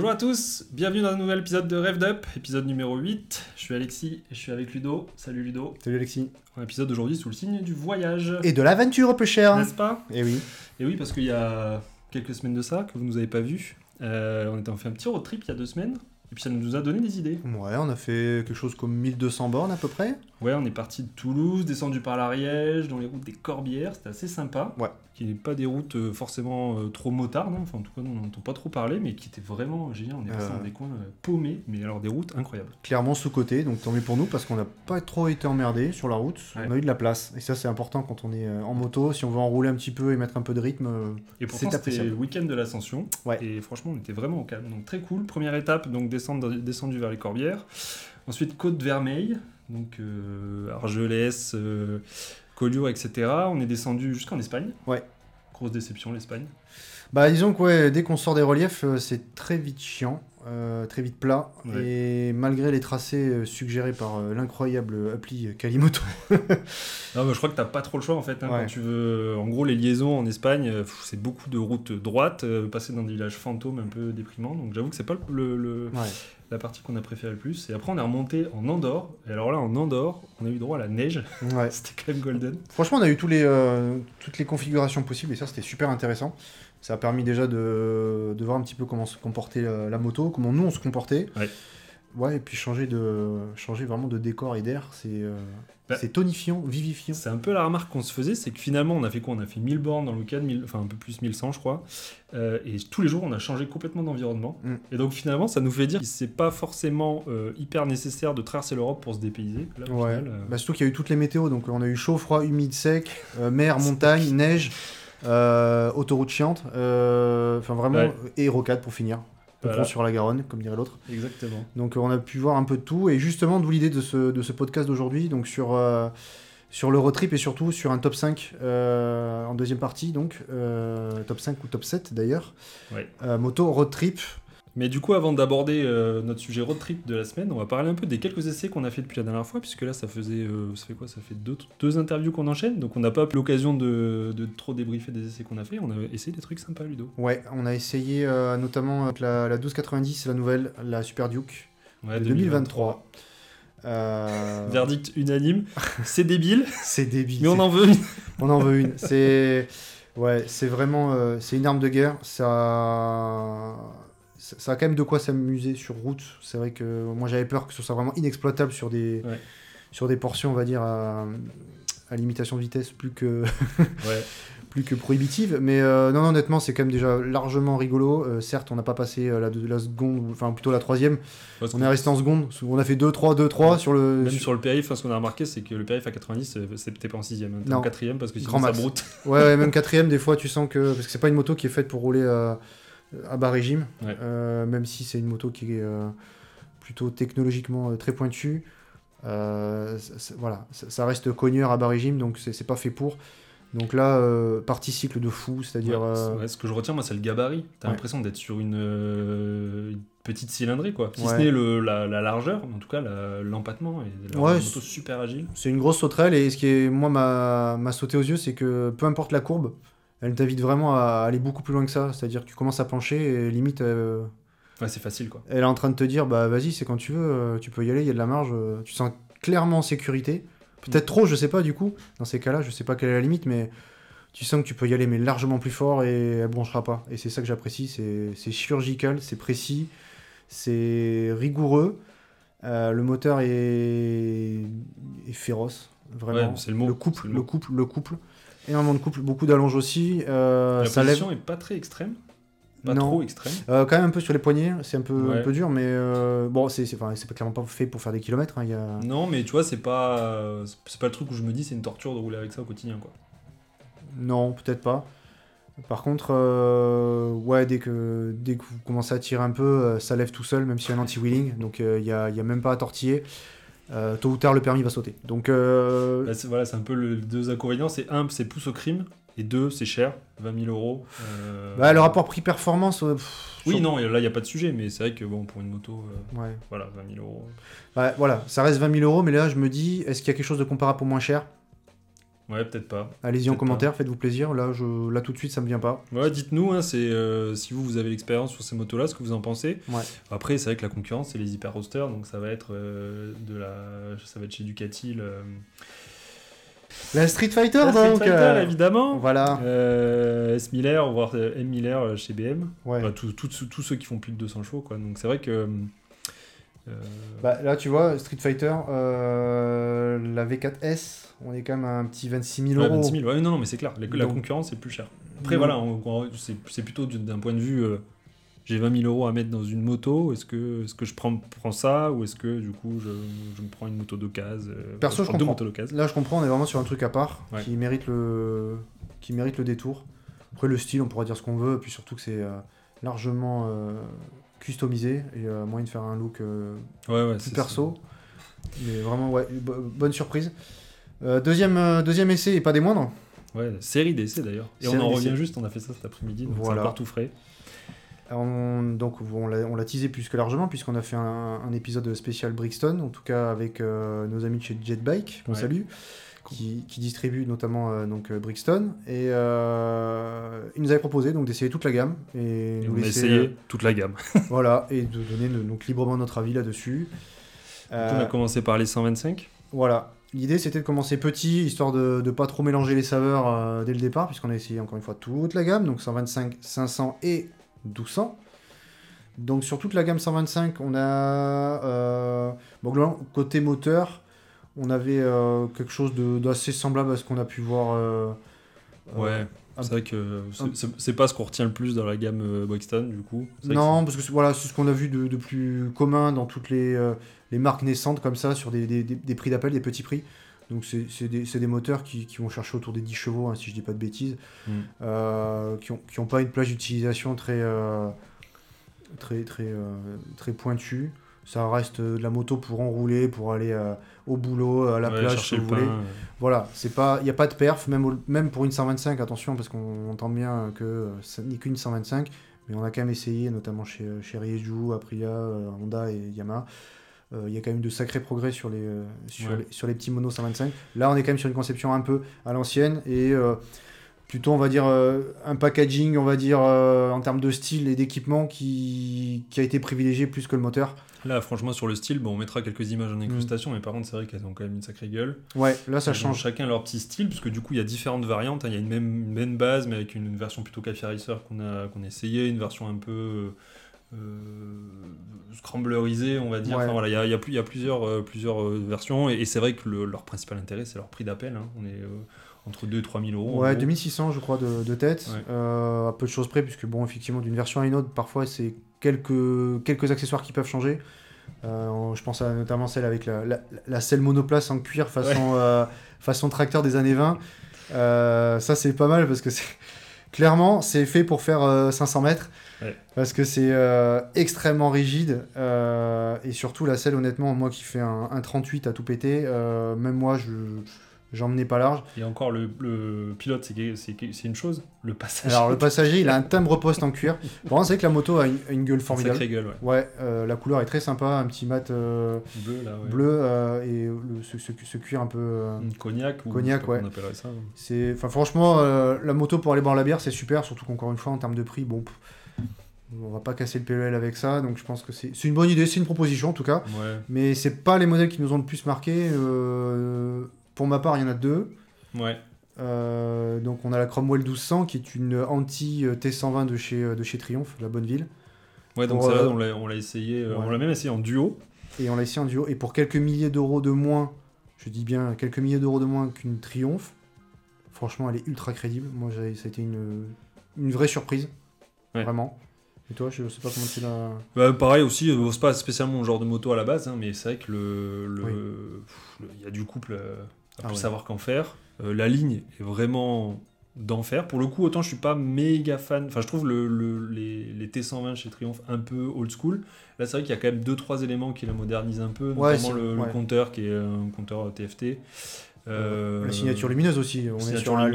Bonjour à tous, bienvenue dans un nouvel épisode de Revved Up, épisode numéro 8. Je suis Alexis et je suis avec Ludo. Salut Ludo. Salut Alexis. Un épisode d'aujourd'hui sous le signe du voyage. Et de l'aventure, peu cher. N'est-ce pas ? Et oui. Et oui, parce qu'il y a quelques semaines de ça, que vous ne nous avez pas vus, on a fait un petit road trip il y a 2 semaines. Et puis ça nous a donné des idées. Ouais, on a fait quelque chose comme 1200 bornes à peu près. Ouais, on est parti de Toulouse, descendu par l'Ariège, dans les routes des Corbières, c'était assez sympa. Ouais. Qui n'est pas des routes forcément trop motardes, hein. Enfin en tout cas on n'entend pas trop parler, mais qui étaient vraiment génial. On est passé dans des coins paumés, mais alors des routes incroyables. Clairement sous-côté, donc tant mieux pour nous parce qu'on n'a pas trop été emmerdés sur la route. Ouais. On a eu de la place, et ça c'est important quand on est en moto, si on veut enrouler un petit peu et mettre un peu de rythme. Et pourtant c'était le week-end de l'ascension, ouais. Et franchement on était vraiment au calme, donc très cool. Première étape, donc descendu vers les Corbières, ensuite Côte Vermeille, donc Argelès, Collioure, etc. On est descendu jusqu'en Espagne. Ouais. Grosse déception l'Espagne. Bah disons que ouais, dès qu'on sort des reliefs, c'est très vite chiant, très vite plat. Ouais. Et malgré les tracés suggérés par l'incroyable appli Calimoto. Non, mais je crois que t'as pas trop le choix en fait. Hein, ouais. Quand tu veux, en gros, les liaisons en Espagne, c'est beaucoup de routes droites, passer dans des villages fantômes un peu déprimants. Donc j'avoue que c'est pas la partie qu'on a préférée le plus. Et après, on est remonté en Andorre. Et alors là, en Andorre, on a eu droit à la neige. Ouais. C'était quand même golden. Franchement, on a eu toutes les configurations possibles et ça, c'était super intéressant. Ça a permis déjà de voir un petit peu comment se comportait la moto, comment nous on se comportait. Ouais. Ouais, et puis changer vraiment de décor et d'air, c'est tonifiant, vivifiant. C'est un peu la remarque qu'on se faisait, c'est que finalement on a fait quoi ? On a fait 1000 bornes dans le week-end, enfin un peu plus 1100 je crois, et tous les jours on a changé complètement d'environnement. Mm. Et donc finalement ça nous fait dire que c'est pas forcément hyper nécessaire de traverser l'Europe pour se dépayser. Là, ouais. Final, surtout qu'il y a eu toutes les météos, donc on a eu chaud, froid, humide, sec, mer, montagne, neige. Autoroute chiante, enfin vraiment, ouais. Et rocade pour finir, voilà. Sur la Garonne comme dirait l'autre. Exactement. Donc on a pu voir un peu de tout et justement d'où l'idée de ce podcast d'aujourd'hui, donc sur le road trip et surtout sur un top 5 en deuxième partie, donc top 5 ou top 7 d'ailleurs, ouais. Moto road trip. Mais du coup, avant d'aborder notre sujet road trip de la semaine, on va parler un peu des quelques essais qu'on a fait depuis la dernière fois, puisque là, ça fait deux interviews qu'on enchaîne, donc on n'a pas l'occasion de trop débriefer des essais qu'on a fait. On a essayé des trucs sympas, Ludo. Ouais, on a essayé notamment avec la 1290, c'est la nouvelle, la Super Duke, ouais, de 2023. Verdict unanime, c'est débile. C'est débile. Mais on en veut une. On en veut une. C'est vraiment, c'est une arme de guerre. Ça a quand même de quoi s'amuser sur route. C'est vrai que moi j'avais peur que ce soit vraiment inexploitable sur des portions, on va dire, à limitation de vitesse plus que, ouais. Plus que prohibitive. Mais non, honnêtement, c'est quand même déjà largement rigolo. Certes, on n'a pas passé la seconde, enfin plutôt la troisième. Parce on est resté en seconde. On a fait 2-3 ouais. Sur le périph', ce qu'on a remarqué, c'est que le périph' à 90, c'était pas en sixième. T'es en quatrième parce que sinon ça broute. Ouais, même quatrième, des fois tu sens que... Parce que c'est pas une moto qui est faite pour rouler... à bas régime, ouais. Même si c'est une moto qui est plutôt technologiquement très pointue, ça reste cogneur à bas régime, donc c'est pas fait pour. Donc là, partie cycle de fou, c'est-à-dire... ce que je retiens, moi, c'est le gabarit. T'as l'impression d'être sur une petite cylindrée, quoi. Si ce n'est la largeur, en tout cas, l'empattement. Et la moto super agile. C'est une grosse sauterelle, et ce qui est, moi, m'a sauté aux yeux, c'est que peu importe la courbe, elle t'invite vraiment à aller beaucoup plus loin que ça, c'est-à-dire que tu commences à pencher et limite... c'est facile quoi. Elle est en train de te dire, bah vas-y, c'est quand tu veux, tu peux y aller, il y a de la marge, tu te sens clairement en sécurité. Peut-être trop, je sais pas du coup, dans ces cas-là, je sais pas quelle est la limite, mais tu sens que tu peux y aller mais largement plus fort et elle bronchera pas. Et c'est ça que j'apprécie, c'est chirurgical, c'est précis, c'est rigoureux, le moteur est féroce, vraiment. Ouais, c'est le mot. Le couple. Énormément de couple, beaucoup d'allonges aussi. La position n'est pas très extrême. Trop extrême. Quand même un peu sur les poignets, c'est un peu dur, mais c'est clairement pas fait pour faire des kilomètres. Hein, non, mais tu vois, c'est pas le truc où je me dis c'est une torture de rouler avec ça au quotidien, quoi. Non, peut-être pas. Par contre, dès que vous commencez à tirer un peu, ça lève tout seul, même s'il y a un anti-wheeling, donc il y a même pas à tortiller. Tôt ou tard le permis va sauter, donc c'est un peu les deux inconvénients, c'est un, c'est pousse au crime, et deux, c'est cher, 20 000 euros. Le rapport prix-performance, là il n'y a pas de sujet, mais c'est vrai que pour une moto, 20 000 euros, ça reste 20 000 euros, mais là je me dis, est-ce qu'il y a quelque chose de comparable pour moins cher? Ouais, peut-être pas. Allez-y en commentaire, faites-vous plaisir. Là, tout de suite, ça me vient pas. Ouais, dites-nous, hein, si vous avez l'expérience sur ces motos-là, ce que vous en pensez. Ouais. Après, c'est vrai que la concurrence, c'est les hyper roasters, donc ça va être ça va être chez Ducati. La Street Fighter, Street Fighter, évidemment. Voilà. S. Miller, voire M. Miller chez BM. Ouais. Enfin, tous ceux qui font plus de 200 chevaux, quoi. Donc c'est vrai que. Là, tu vois, Street Fighter, la V4S, on est quand même à un petit 26 000 €. 26 000, ouais, non, mais c'est clair, la concurrence est plus chère. Après, voilà, c'est plutôt d'un point de vue, j'ai 20 000 € à mettre dans une moto, est-ce que je prends ça, ou est-ce que, du coup, je me prends une moto d'occasion Perso, je comprends. Là, je comprends, on est vraiment sur un truc à part, ouais, qui mérite le détour. Après, le style, on pourra dire ce qu'on veut, et puis surtout que c'est largement... customisé et moyen de faire un look plus perso, ça. Mais vraiment bonne surprise. Deuxième essai et pas des moindres. Ouais, série d'essais d'ailleurs. Et série on en revient juste, on a fait ça cet après-midi, donc voilà. C'est encore tout frais. On l'a teasé plus que largement puisqu'on a fait un épisode spécial Brixton, en tout cas avec nos amis de chez Jetbike, qu'on salue, qui distribue notamment Brixton, et ils nous avaient proposé donc d'essayer toute la gamme et on a essayé toute la gamme voilà, et de donner librement notre avis là-dessus. On a commencé par les 125. Voilà, l'idée c'était de commencer petit, histoire de ne pas trop mélanger les saveurs dès le départ, puisqu'on a essayé encore une fois toute la gamme, donc 125, 500 et 1200. Donc sur toute la gamme 125, on a côté moteur, on avait quelque chose d'assez semblable à ce qu'on a pu voir. C'est vrai que c'est pas ce qu'on retient le plus dans la gamme Brixton, du coup. Non, parce que c'est ce qu'on a vu de plus commun dans toutes les marques naissantes, comme ça, sur des prix d'appel, des petits prix. Donc c'est des moteurs qui vont chercher autour des 10 chevaux, hein, si je dis pas de bêtises, qui ont pas une plage d'utilisation très pointue. Ça reste de la moto pour enrouler, pour aller au boulot, à la plage, si vous voulez. Voilà, il n'y a pas de perf, même pour une 125, attention, parce qu'on entend bien que ça n'est qu'une 125, mais on a quand même essayé, notamment chez Rieju, Aprilia, Honda et Yamaha. Il y a quand même de sacrés progrès sur les petits monos 125. Là, on est quand même sur une conception un peu à l'ancienne, et plutôt, on va dire, un packaging, on va dire, en termes de style et d'équipement qui a été privilégié plus que le moteur. Là, franchement, sur le style, on mettra quelques images en incrustation, mais par contre, c'est vrai qu'elles ont quand même une sacrée gueule. Ouais, là, ça change. Chacun leur petit style, parce que du coup, il y a différentes variantes. Il y a une même base, mais avec une version plutôt Café Racer qu'on a essayé, une version un peu scramblerisée, on va dire. Ouais. Enfin, voilà, il y a plusieurs versions, et c'est vrai que leur principal intérêt, c'est leur prix d'appel. Hein. On est... entre 2 et 3 000 euros. Ouais, 2600, je crois, de tête. Ouais. À peu de choses près, puisque, effectivement, d'une version à une autre, parfois, c'est quelques accessoires qui peuvent changer. Je pense à notamment celle avec la selle monoplace en cuir façon tracteur des années 20. Ça, c'est pas mal, parce que clairement, c'est fait pour faire 500 mètres. Ouais. Parce que c'est extrêmement rigide. Et surtout, la selle, honnêtement, moi qui fais un 38 à tout péter, même moi, j'emmenais pas large. Et encore, le pilote, c'est une chose. Le passager. Alors, le passager, il a un timbre-poste en cuir. Bon, c'est vrai que la moto a une gueule formidable. Une sacrée gueule, ouais. Ouais, la couleur est très sympa. Un petit mat bleu, là, ouais. Bleu et ce cuir un peu... Cognac, ouais. On appellerait ça. C'est, franchement, la moto pour aller boire la bière, c'est super. Surtout qu'encore une fois, en termes de prix, on va pas casser le PEL avec ça, donc je pense que c'est une bonne idée. C'est une proposition, en tout cas. Ouais. Mais c'est pas les modèles qui nous ont le plus marqué. Pour ma part, il y en a deux. Ouais. Donc, on a la Cromwell 1200, qui est une anti-T120 de chez Triumph, de la Bonneville. Ouais, donc celle-là, on l'a essayé. Ouais. On l'a même essayé en duo. Et pour quelques milliers d'euros de moins, je dis bien quelques milliers d'euros de moins qu'une Triumph, franchement, elle est ultra crédible. Moi, ça a été une vraie surprise. Ouais. Vraiment. Et toi, je sais pas comment tu l'as... pareil aussi, c'est pas spécialement mon genre de moto à la base, hein, mais c'est vrai que il y a du couple... savoir qu'en faire. La ligne est vraiment d'enfer. Pour le coup, autant je suis pas méga fan. Enfin, je trouve les T120 chez Triumph un peu old school. Là, c'est vrai qu'il y a quand même 2-3 éléments qui la modernisent un peu, notamment le compteur qui est un compteur TFT. La signature lumineuse aussi. On est sur un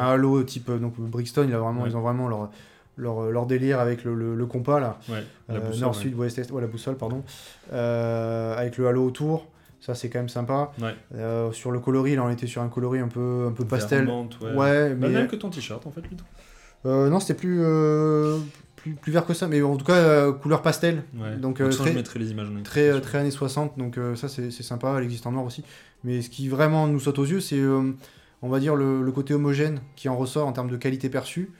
halo type Brixton. Ils ont vraiment leur délire avec le compas là. Ouais, la boussole, nord-sud, ouest-est, la boussole, pardon. Avec le halo autour. Ça, c'est quand même sympa. Ouais. Sur le coloris, là, on était sur un coloris un peu pastel. Ouais, mais... Même que ton t-shirt, en fait, plutôt. Non, c'était plus vert que ça, mais en tout cas couleur pastel. Ouais. Donc je mettrai les images. Très années 60, donc ça c'est sympa. Elle existe en noir aussi, mais ce qui vraiment nous saute aux yeux, c'est on va dire le côté homogène qui en ressort en termes de qualité perçue.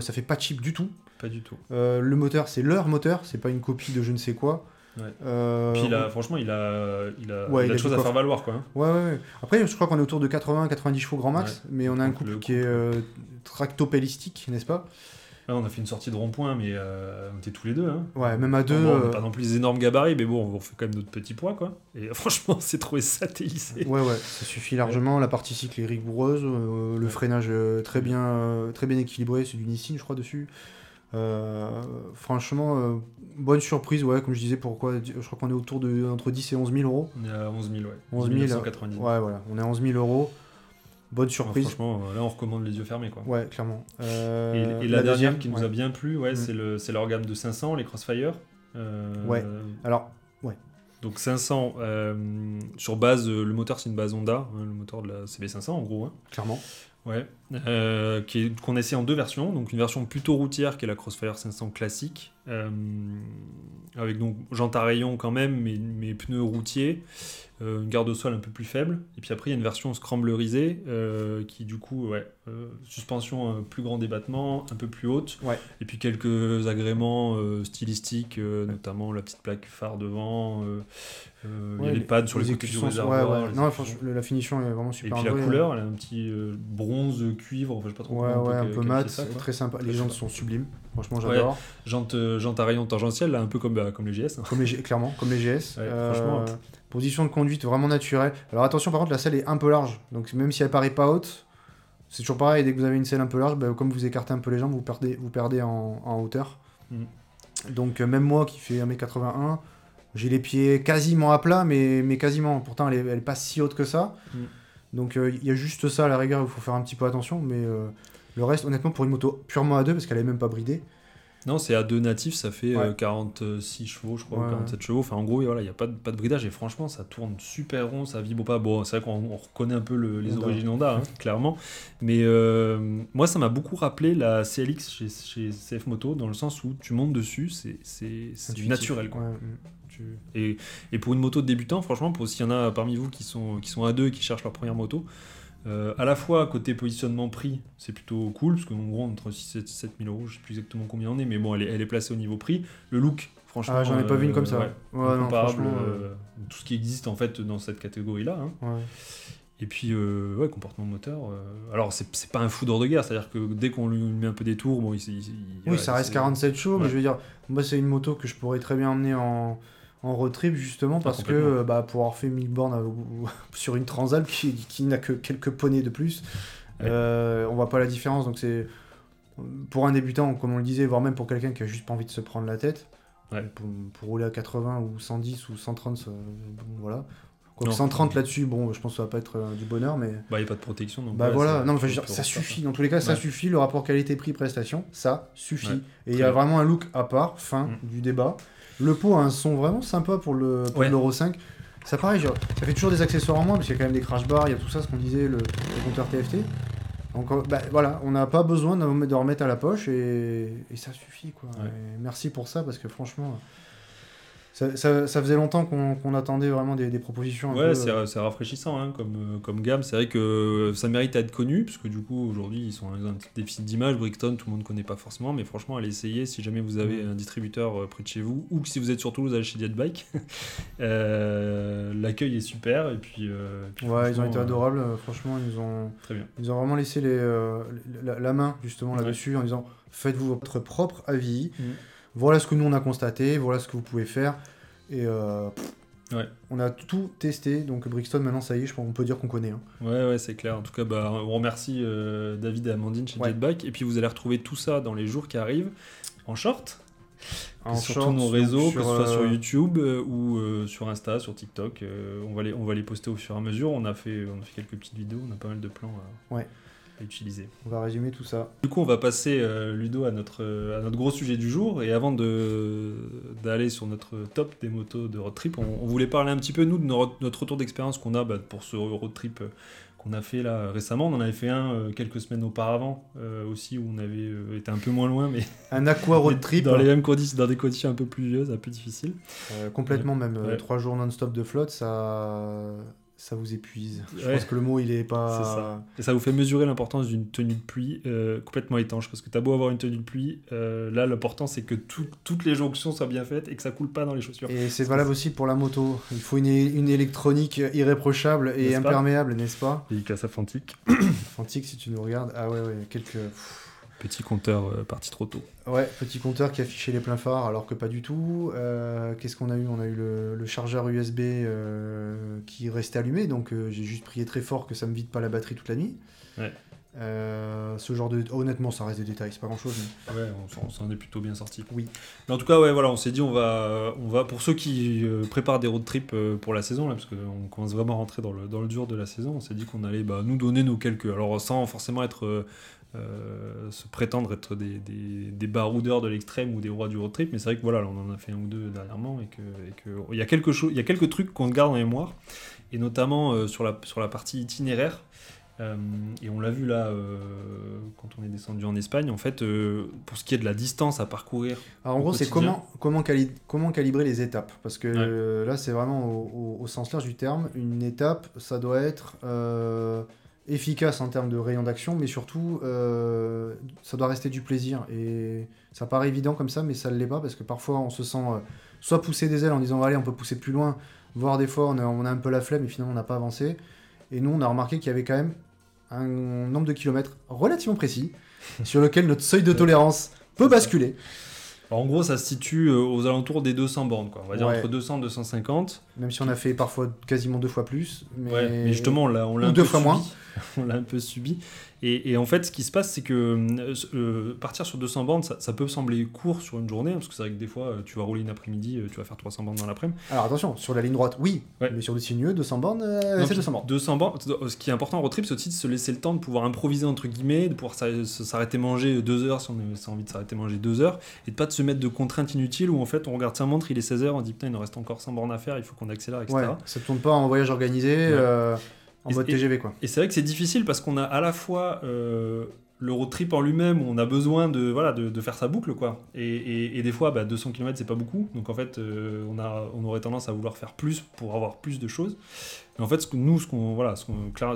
Ça fait pas cheap du tout. Pas du tout. Le moteur, c'est leur moteur, c'est pas une copie de je ne sais quoi. Ouais. Puis franchement, il a des choses à faire valoir, quoi. Ouais. Après, je crois qu'on est autour de 80-90 chevaux grand max, ouais. Mais on a donc un couple qui est tractopellistique, n'est-ce pas? Là, on a fait une sortie de rond-point, mais on était tous les deux. Hein. Ouais, même à deux. Bon, on n'a pas non plus des énormes gabarits, mais bon, on fait quand même notre petit poids, quoi. Et franchement, on s'est trouvé satellisé. Ouais, ça suffit largement. Ouais. La partie cycle est rigoureuse. Le freinage très bien équilibré. C'est du Nissin, je crois, dessus. Franchement, bonne surprise, ouais. Comme je disais, je crois qu'on est autour de entre 10 et 11 000 euros. On est à 11 000, ouais. 11 990. Ouais, voilà. On est à 11 000 euros. Bonne surprise. Ouais, franchement, là, on recommande les yeux fermés, quoi. Ouais, clairement. Et la dernière qui nous a bien plu, c'est leur gamme de 500, les Crossfire. Ouais. Alors, ouais. Donc 500 sur base, le moteur c'est une base Honda, hein, le moteur de la CB500 en gros. Hein. Clairement. Ouais. Qu'on essaie en deux versions, donc une version plutôt routière qui est la Crossfire 500 classique, avec donc jante à rayon quand même, mais pneus routiers, une garde au sol un peu plus faible, et puis après il y a une version scramblerisée qui du coup suspension plus grand débattement, un peu plus haute, ouais. Et puis quelques agréments stylistiques, notamment la petite plaque phare devant, il y a les pads sur les côtés du réservoir. Ouais. Non, la finition est vraiment super. Et puis la couleur, elle a un petit bronze cuivre, enfin, je sais pas trop comment. Un peu mat, ça, très sympa. Les jantes sont sublimes, franchement j'adore. Ouais. Jantes à rayon tangentiel, là, un peu comme les GS. Hein. Clairement, comme les GS. Ouais, franchement. Position de conduite vraiment naturelle. Alors attention, par contre, la selle est un peu large, donc même si elle paraît pas haute, c'est toujours pareil. Dès que vous avez une selle un peu large, bah, comme vous écartez un peu les jambes, vous perdez en hauteur. Donc même moi qui fais 1m81, j'ai les pieds quasiment à plat, mais quasiment. Pourtant, elle n'est pas si haute que ça. Donc il y a juste ça à la rigueur, il faut faire un petit peu attention, mais le reste, honnêtement, pour une moto purement A2, parce qu'elle n'est même pas bridée. Non, c'est A2 natif, ça fait 46 chevaux, je crois, 47 chevaux. Enfin, en gros, il n'y a pas de bridage, et franchement, ça tourne super rond, ça vibre pas. Bon, c'est vrai qu'on reconnaît un peu les Honda. Origines Honda, hein, clairement. Mais moi, ça m'a beaucoup rappelé la CLX chez CF Moto, dans le sens où tu montes dessus, c'est du naturel, quoi. Ouais. Et pour une moto de débutant, franchement, s'il y en a parmi vous qui sont A2 et qui cherchent leur première moto, à la fois côté positionnement prix, c'est plutôt cool, parce qu'en gros, entre 6 et 7 000 euros, je sais plus exactement combien on est, mais bon, elle est placée au niveau prix. Le look, franchement... Ah, j'en ai pas vu une comme ça. Ouais, non, comparable tout ce qui existe, en fait, dans cette catégorie-là. Hein. Ouais. Et puis, comportement moteur. Alors, c'est pas un foudre de guerre, c'est-à-dire que dès qu'on lui met un peu des tours... Bon, ça reste 47 chauds, ouais. Mais je veux dire, moi, c'est une moto que je pourrais très bien emmener en road trip, justement, parce que pour avoir fait 1000 bornes sur une Transalp qui n'a que quelques poneys de plus, on voit pas la différence. Donc c'est pour un débutant, comme on le disait, voire même pour quelqu'un qui a juste pas envie de se prendre la tête, pour rouler à 80 ou 110 ou 130, voilà. Quoi, 130 là-dessus, bon, je pense que ça va pas être du bonheur, mais il y a pas de protection, donc voilà. Non, mais ça suffit. Dans tous les cas, ça suffit. Le rapport qualité-prix-prestation, ça suffit. Et il y a vraiment un look à part, du débat. Le pot a un son vraiment sympa pour l'Euro 5. Ça pareil, ça fait toujours des accessoires en moins, parce qu'il y a quand même des crash bars, il y a tout ça, ce qu'on disait, le compteur TFT. Donc voilà, on n'a pas besoin de remettre à la poche, et ça suffit, quoi. Ouais. Merci pour ça, parce que franchement, ça faisait longtemps qu'on attendait vraiment des propositions. Ouais, c'est rafraîchissant, hein, comme gamme. C'est vrai que ça mérite à être connu, parce que du coup, aujourd'hui, ils sont dans un petit déficit d'image. Brixton, tout le monde ne connaît pas forcément, mais franchement, allez essayer si jamais vous avez un distributeur près de chez vous, ou que si vous êtes sur Toulouse, allez chez Dietbike. L'accueil est super, et puis ouais, ils ont été adorables. Franchement, ils ont vraiment laissé la main, justement, là-dessus, en disant « Faites-vous votre propre avis ». Voilà ce que nous on a constaté, voilà ce que vous pouvez faire, et on a tout testé, donc Brixton maintenant ça y est, je pense qu'on peut dire qu'on connaît. Hein. Ouais, c'est clair, en tout cas on remercie David et Amandine chez Jetbike, et puis vous allez retrouver tout ça dans les jours qui arrivent, en short, sur tous nos réseaux, que ce soit sur YouTube ou sur Insta, sur TikTok, on va les poster au fur et à mesure, on a fait quelques petites vidéos, on a pas mal de plans. à utiliser. On va résumer tout ça. Du coup, on va passer, Ludo, à notre gros sujet du jour. Et avant d'aller sur notre top des motos de road trip, on voulait parler un petit peu, nous, de notre retour d'expérience qu'on a pour ce road trip qu'on a fait là récemment. On en avait fait un quelques semaines auparavant aussi, où on avait été un peu moins loin, mais un aqua road trip dans les mêmes conditions, dans des conditions un peu pluvieuses, un peu difficiles, complètement même 3 jours non-stop de flotte, ça vous épuise. Je pense que le mot il est pas. C'est ça. Et ça vous fait mesurer l'importance d'une tenue de pluie complètement étanche, parce que t'as beau avoir une tenue de pluie, là l'important c'est que toutes les jonctions soient bien faites et que ça coule pas dans les chaussures. Et c'est valable aussi pour la moto. Il faut une électronique irréprochable et imperméable, n'est-ce pas ? Et casse Fantique. Fantique, si tu nous regardes, ah ouais quelques. Petit compteur parti trop tôt. Ouais, petit compteur qui affichait les pleins phares alors que pas du tout. Qu'est-ce qu'on a eu ? On a eu le chargeur USB qui restait allumé, donc j'ai juste prié très fort que ça me vide pas la batterie toute la nuit. Ouais. Ce genre de... Honnêtement, ça reste des détails, c'est pas grand-chose. Mais... Ouais, on s'en est plutôt bien sorti. Oui. Mais en tout cas, ouais, voilà, on s'est dit, on va pour ceux qui préparent des road trips pour la saison, là, parce qu'on commence vraiment à rentrer dans le dur de la saison, on s'est dit qu'on allait nous donner nos quelques... Alors, sans forcément être... se prétendre être des baroudeurs de l'extrême ou des rois du road trip, mais c'est vrai que voilà, on en a fait un ou deux dernièrement et que il y a quelques trucs qu'on se garde en mémoire, et notamment sur la partie itinéraire, et on l'a vu là quand on est descendu en Espagne, en fait, pour ce qui est de la distance à parcourir. Alors en gros, c'est comment calibrer les étapes, parce que là c'est vraiment au sens large du terme. Une étape, ça doit être efficace en termes de rayon d'action, mais surtout ça doit rester du plaisir, et ça paraît évident comme ça mais ça ne l'est pas, parce que parfois on se sent soit pousser des ailes en disant allez on peut pousser plus loin, voire des fois on a un peu la flemme et finalement on n'a pas avancé. Et nous on a remarqué qu'il y avait quand même un nombre de kilomètres relativement précis sur lequel notre seuil de tolérance peut basculer. Alors en gros, ça se situe aux alentours des 200 bornes, quoi. On va dire entre 200 et 250. Même si on a fait parfois quasiment 2 fois plus. Mais, ouais, mais justement, on l'a 2 fois moins. On l'a un peu subi. Et en fait, ce qui se passe, c'est que partir sur 200 bornes, ça peut sembler court sur une journée, parce que c'est vrai que des fois, tu vas rouler une après-midi, tu vas faire 300 bornes dans l'après-midi. Alors attention, sur la ligne droite, oui, ouais. Mais sur des sinueux, 200 bornes, c'est 200 bornes. 200 bornes, ce qui est important en road trip, c'est aussi de se laisser le temps de pouvoir improviser, entre guillemets, de pouvoir s'arrêter manger 2 heures, si on a envie de s'arrêter manger 2 heures, et de pas de se mettre de contraintes inutiles où en fait, on regarde sa montre, il est 16h, on dit putain, il nous reste encore 100 bornes à faire, il faut qu'on accélère, etc. Ouais, ça tourne pas en voyage organisé. Ouais. En mode TGV, quoi. Et c'est vrai que c'est difficile parce qu'on a à la fois le road trip en lui-même, on a besoin de faire sa boucle, quoi. Et des fois, 200 km, c'est pas beaucoup. Donc en fait, on aurait tendance à vouloir faire plus pour avoir plus de choses. Mais en fait, ce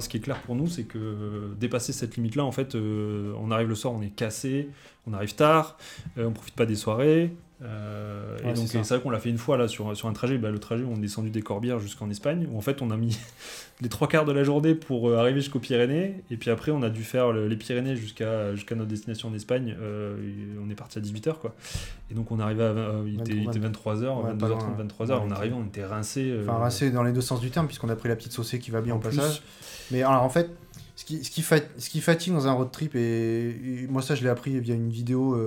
qui est clair pour nous, c'est que dépasser cette limite-là, en fait, on arrive le soir, on est cassé, on arrive tard, on profite pas des soirées. Et donc c'est vrai qu'on l'a fait une fois là sur un trajet, le trajet où on est descendu des Corbières jusqu'en Espagne, où en fait on a mis les 3 quarts de la journée pour arriver jusqu'aux Pyrénées, et puis après on a dû faire les Pyrénées jusqu'à notre destination en Espagne. On est parti à 18h, quoi, et donc on arrivait il était 23h, ouais, 22h30, 23h, ouais, on arrivait, on était rincé dans les deux sens du terme, puisqu'on a pris la petite saucée qui va bien en passage. Mais alors en fait, ce qui fatigue dans un road trip, et moi ça je l'ai appris via une vidéo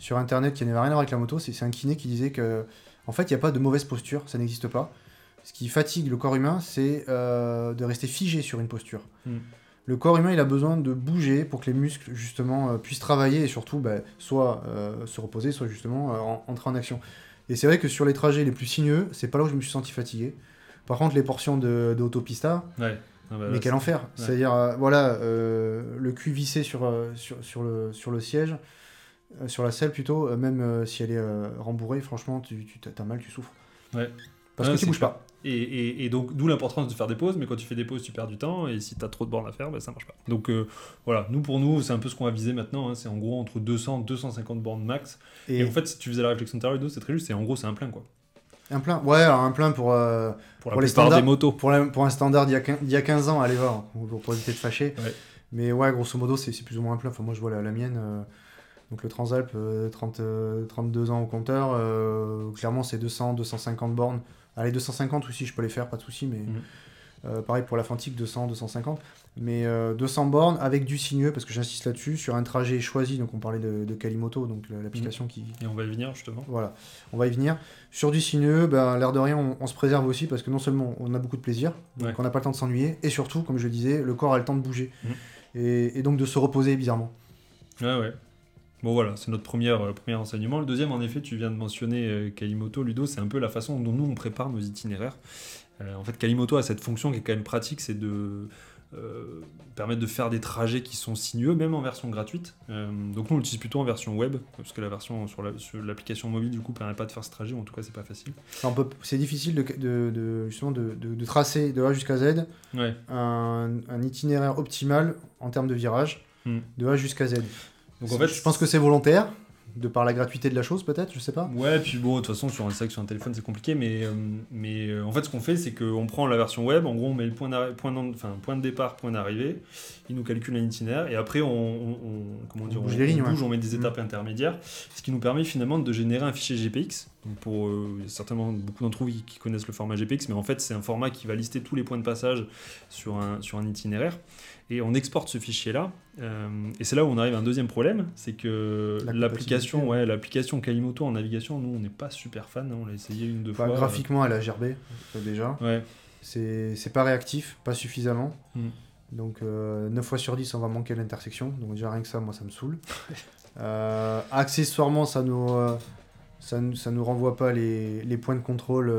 sur internet qui n'avait rien à voir avec la moto, c'est un kiné qui disait que en fait il n'y a pas de mauvaise posture, ça n'existe pas. Ce qui fatigue le corps humain, c'est de rester figé sur une posture. Le corps humain, il a besoin de bouger pour que les muscles justement puissent travailler, et surtout soit se reposer, soit justement entrer en action. Et c'est vrai que sur les trajets les plus sinueux, c'est pas là où je me suis senti fatigué. Par contre, les portions d'autopista, ouais. Mais quel enfer, ouais. C'est-à-dire le cul vissé sur le siège, sur la selle plutôt, même si elle est rembourrée, franchement, tu t'as mal, tu souffres. Ouais. Parce que tu bouges pas. Et donc, d'où l'importance de faire des pauses, mais quand tu fais des pauses, tu perds du temps, et si t'as trop de bornes à faire, ça marche pas. Donc voilà, pour nous, c'est un peu ce qu'on va viser maintenant, hein, c'est en gros entre 200 et 250 bornes max. Et en fait, si tu faisais la réflexion de Ludo, c'est très juste, c'est en gros, c'est un plein, quoi. Un plein, ouais, alors un plein pour les standards des motos. Pour un standard d'il y a 15 ans, allez voir, pour éviter de fâcher. Ouais. Mais ouais, grosso modo, c'est plus ou moins un plein. Enfin, moi, je vois la mienne. Donc le Transalp, 32 ans au compteur, clairement c'est 200, 250 bornes. Allez, 250 aussi, je peux les faire, pas de souci, mais pareil pour la Fantique, 200, 250. Mais 200 bornes avec du sinueux, parce que j'insiste là-dessus, sur un trajet choisi, donc on parlait de Calimoto, donc l'application qui... Et on va y venir, justement. Voilà, on va y venir. Sur du sinueux, l'air de rien, on se préserve aussi, parce que non seulement on a beaucoup de plaisir, donc on n'a pas le temps de s'ennuyer, et surtout, comme je le disais, le corps a le temps de bouger. et donc de se reposer bizarrement. Ah ouais. Bon voilà, c'est notre premier enseignement. Le deuxième, en effet, tu viens de mentionner Calimoto, Ludo, c'est un peu la façon dont nous on prépare nos itinéraires. En fait, Calimoto a cette fonction qui est quand même pratique, c'est de permettre de faire des trajets qui sont sinueux, même en version gratuite. Donc nous on l'utilise plutôt en version web, parce que la version sur l'application mobile du coup permet pas de faire ce trajet, ou en tout cas c'est pas facile. C'est difficile de tracer de A jusqu'à Z ouais. un itinéraire optimal en termes de virages de A jusqu'à Z. Donc en fait, je pense que c'est volontaire, de par la gratuité de la chose peut-être, je sais pas. Ouais, puis bon, de toute façon, sur un sac, sur un téléphone, c'est compliqué, mais en fait, ce qu'on fait, c'est qu'on prend la version web, en gros, on met le point de départ, point d'arrivée, il nous calcule un itinéraire, et après, on bouge les lignes, on met des étapes intermédiaires, ce qui nous permet finalement de générer un fichier GPX. Donc pour il y a certainement beaucoup d'entre vous qui connaissent le format GPX, mais en fait, c'est un format qui va lister tous les points de passage sur un itinéraire. Et on exporte ce fichier-là, et c'est là où on arrive à un deuxième problème, c'est que l'application Calimoto en navigation, nous on n'est pas super fan, hein, on l'a essayé une ou deux fois. Graphiquement, elle a gerbé déjà, ouais. c'est pas réactif, pas suffisamment, donc 9 fois sur 10 on va manquer l'intersection, donc déjà rien que ça, moi ça me saoule. Accessoirement, ça nous renvoie pas les points de contrôle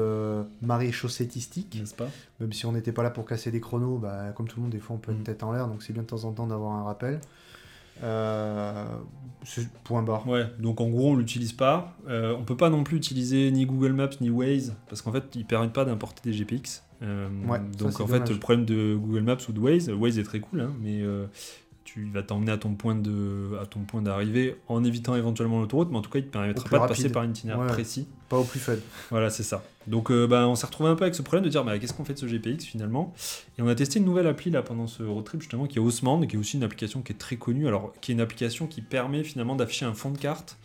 maréchaussettistiques, n'est-ce pas ? Même si on n'était pas là pour casser des chronos, bah, comme tout le monde, des fois on peut être tête en l'air, donc c'est bien de temps en temps d'avoir un rappel. C'est point barre. Ouais, donc en gros on l'utilise pas. On peut pas non plus utiliser ni Google Maps ni Waze, parce qu'en fait ils permettent pas d'importer des GPX. Donc ça, en dommage. Fait le problème de Google Maps ou de Waze est très cool, hein, mais... il va t'emmener à ton point d'arrivée en évitant éventuellement l'autoroute, mais en tout cas, il ne te permettra pas de passer par un itinéraire précis. Pas au plus faible. Voilà, c'est ça. Donc, on s'est retrouvé un peu avec ce problème de dire qu'est-ce qu'on fait de ce GPX finalement ? Et on a testé une nouvelle appli là, pendant ce road trip, justement, qui est Osmand, qui est aussi une application qui est très connue, alors qui est une application qui permet finalement d'afficher un fond de carte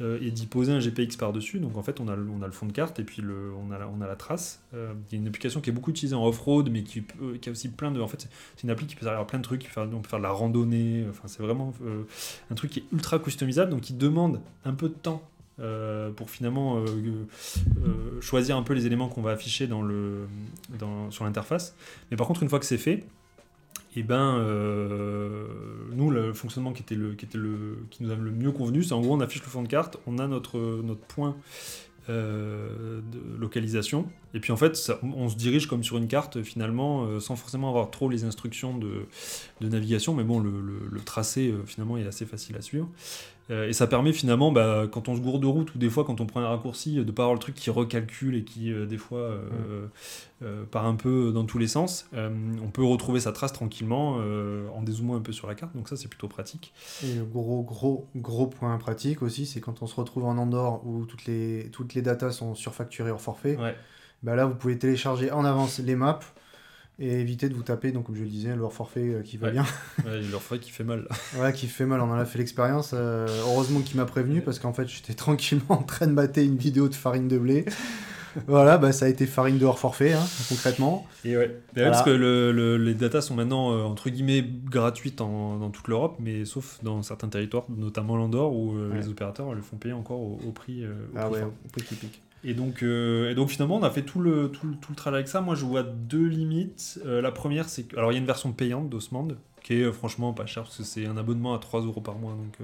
et d'y poser un GPX par-dessus. Donc, en fait, on a le fond de carte et puis on a la trace. Il y a une application qui est beaucoup utilisée en off-road, mais qui a aussi plein de. En fait, c'est une appli qui peut servir à plein de trucs. On peut faire de la randonnée. Enfin, c'est vraiment un truc qui est ultra customisable, donc qui demande un peu de temps. Pour finalement choisir un peu les éléments qu'on va afficher sur l'interface. Mais par contre, une fois que c'est fait, et nous, le fonctionnement qui nous a le mieux convenu, c'est en gros, on affiche le fond de carte, on a notre point de localisation, et puis en fait, on se dirige comme sur une carte, finalement, sans forcément avoir trop les instructions de navigation, mais bon, le tracé, finalement, est assez facile à suivre. Et ça permet finalement, quand on se gourde de route ou des fois quand on prend un raccourci, de ne pas avoir le truc qui recalcule et qui des fois part un peu dans tous les sens. On peut retrouver sa trace tranquillement en dézoomant un peu sur la carte, donc ça c'est plutôt pratique. Et le gros point pratique aussi, c'est quand on se retrouve en Andorre où toutes les datas sont surfacturées hors forfait, ouais. Là vous pouvez télécharger en avance les maps. Et éviter de vous taper, donc comme je le disais, le hors forfait qui va bien. Ouais, le hors forfait qui fait mal. Ouais, qui fait mal, on en a fait l'expérience. Heureusement qu'il m'a prévenu, parce qu'en fait, j'étais tranquillement en train de mater une vidéo de farine de blé. Voilà, ça a été farine de hors forfait, hein, concrètement. Et ouais, voilà. Parce que les datas sont maintenant, entre guillemets, gratuites dans toute l'Europe, mais sauf dans certains territoires, notamment l'Andorre, où les opérateurs le font payer encore au prix typique. Et donc finalement on a fait tout le travail avec ça. Moi je vois deux limites. La première, c'est que alors il y a une version payante d'Osmand qui est franchement pas chère, parce que c'est un abonnement à 3€ par mois, donc,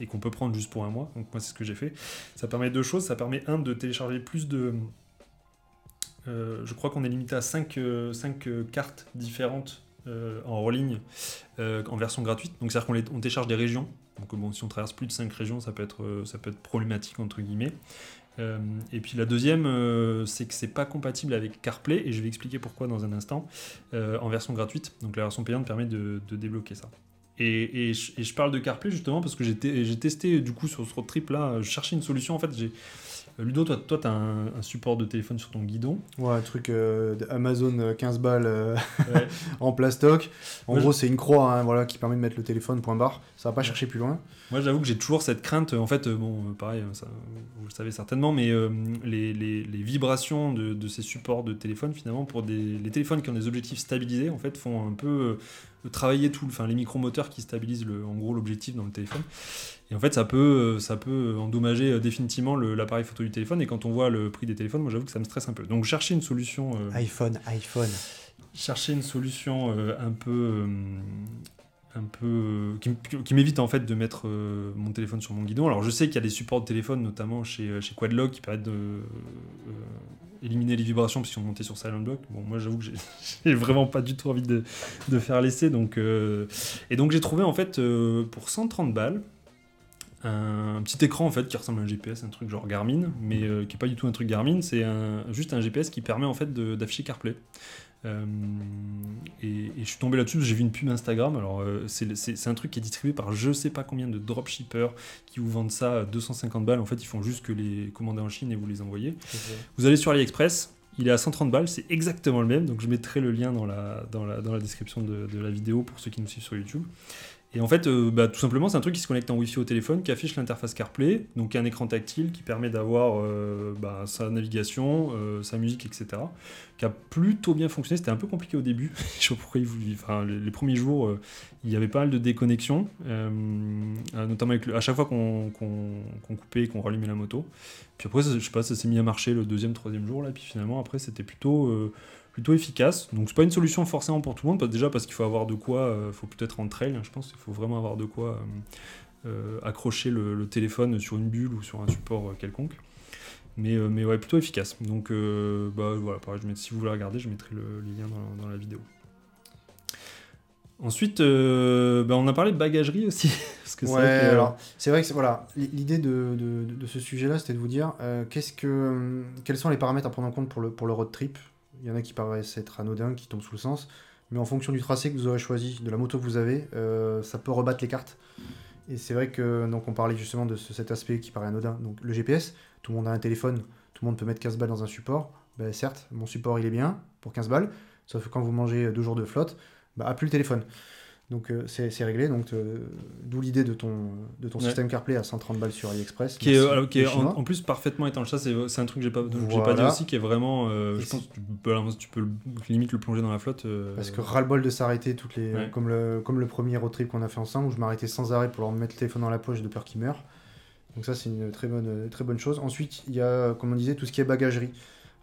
et qu'on peut prendre juste pour un mois. Donc moi c'est ce que j'ai fait. Ça permet deux choses. Ça permet de télécharger plus de... je crois qu'on est limité à 5 cartes différentes en ligne en version gratuite. Donc c'est-à-dire qu'on télécharge des régions. Donc si on traverse plus de 5 régions, ça peut être problématique entre guillemets. Et puis la deuxième, c'est que c'est pas compatible avec CarPlay, et je vais expliquer pourquoi dans un instant, en version gratuite. Donc la version payante permet de débloquer ça. Et je parle de CarPlay justement parce que j'ai testé du coup sur ce road trip là, je cherchais une solution en fait. Ludo, toi t'as un support de téléphone sur ton guidon. Ouais, un truc d'Amazon 15 balles ouais. En plastoc. En gros, c'est une croix hein, voilà, qui permet de mettre le téléphone, point barre. Ça va pas chercher plus loin. Moi, j'avoue que j'ai toujours cette crainte. En fait, pareil, ça, vous le savez certainement, mais les vibrations de ces supports de téléphone, finalement, pour les téléphones qui ont des objectifs stabilisés, en fait, font un peu... travailler les micromoteurs qui stabilisent en gros l'objectif dans le téléphone, et en fait ça peut endommager définitivement l'appareil photo du téléphone, et quand on voit le prix des téléphones, moi j'avoue que ça me stresse un peu, donc chercher une solution un peu qui m'évite en fait de mettre mon téléphone sur mon guidon. Alors je sais qu'il y a des supports de téléphone, notamment chez Quadlock, qui permettent d'éliminer les vibrations parce qu'on montait sur Silent Block. Bon, moi j'avoue que j'ai vraiment pas du tout envie de faire l'essai, donc et donc j'ai trouvé en fait pour 130 balles un petit écran en fait qui ressemble à un GPS, un truc genre Garmin, mais qui est pas du tout un truc Garmin, c'est juste un GPS qui permet en fait d'afficher CarPlay. Et je suis tombé là-dessus parce que j'ai vu une pub Instagram. Alors c'est un truc qui est distribué par je sais pas combien de dropshippers qui vous vendent ça à 250 balles. En fait, ils font juste que les commander en Chine et vous les envoyez. Okay. Vous allez sur AliExpress, il est à 130 balles, c'est exactement le même. Donc je mettrai le lien dans la description de la vidéo pour ceux qui nous suivent sur YouTube. Et en fait, tout simplement, c'est un truc qui se connecte en Wi-Fi au téléphone, qui affiche l'interface CarPlay, donc un écran tactile qui permet d'avoir sa navigation, sa musique, etc. Qui a plutôt bien fonctionné. C'était un peu compliqué au début. Je sais pas pourquoi les premiers jours, il y avait pas mal de déconnexions, notamment à chaque fois qu'on coupait et qu'on rallumait la moto. Puis après, ça s'est mis à marcher le deuxième, troisième jour, là. Puis finalement, après, c'était plutôt efficace, donc c'est pas une solution forcément pour tout le monde, déjà parce qu'il faut avoir de quoi, faut peut-être en trail, je pense qu'il faut vraiment avoir de quoi accrocher le téléphone sur une bulle ou sur un support quelconque, mais ouais, plutôt efficace, donc voilà, pareil, si vous voulez regarder, je mettrai les liens dans la vidéo. Ensuite, on a parlé de bagagerie aussi. Parce que c'est vrai que voilà, l'idée de ce sujet-là, c'était de vous dire quels sont les paramètres à prendre en compte pour le road trip. Il y en a qui paraissent être anodins, qui tombent sous le sens, mais en fonction du tracé que vous aurez choisi, de la moto que vous avez, ça peut rebattre les cartes. Et c'est vrai que, donc on parlait justement de cet aspect qui paraît anodin. Donc le GPS, tout le monde a un téléphone, tout le monde peut mettre 15 balles dans un support. Ben, certes, mon support il est bien pour 15 balles, sauf que quand vous mangez 2 jours de flotte, a plus le téléphone. Donc c'est réglé, donc d'où l'idée de ton système CarPlay à 130 balles sur AliExpress. Qui est, en plus parfaitement étanche, ça c'est un truc que j'ai pas dit aussi, qui est vraiment, je pense que tu peux limite le plonger dans la flotte. Parce que ras-le-bol de s'arrêter toutes les, comme le premier road trip qu'on a fait ensemble, où je m'arrêtais sans arrêt pour leur mettre le téléphone dans la poche de peur qu'ils meurent. Donc ça c'est une très bonne chose. Ensuite il y a, comme on disait, tout ce qui est bagagerie.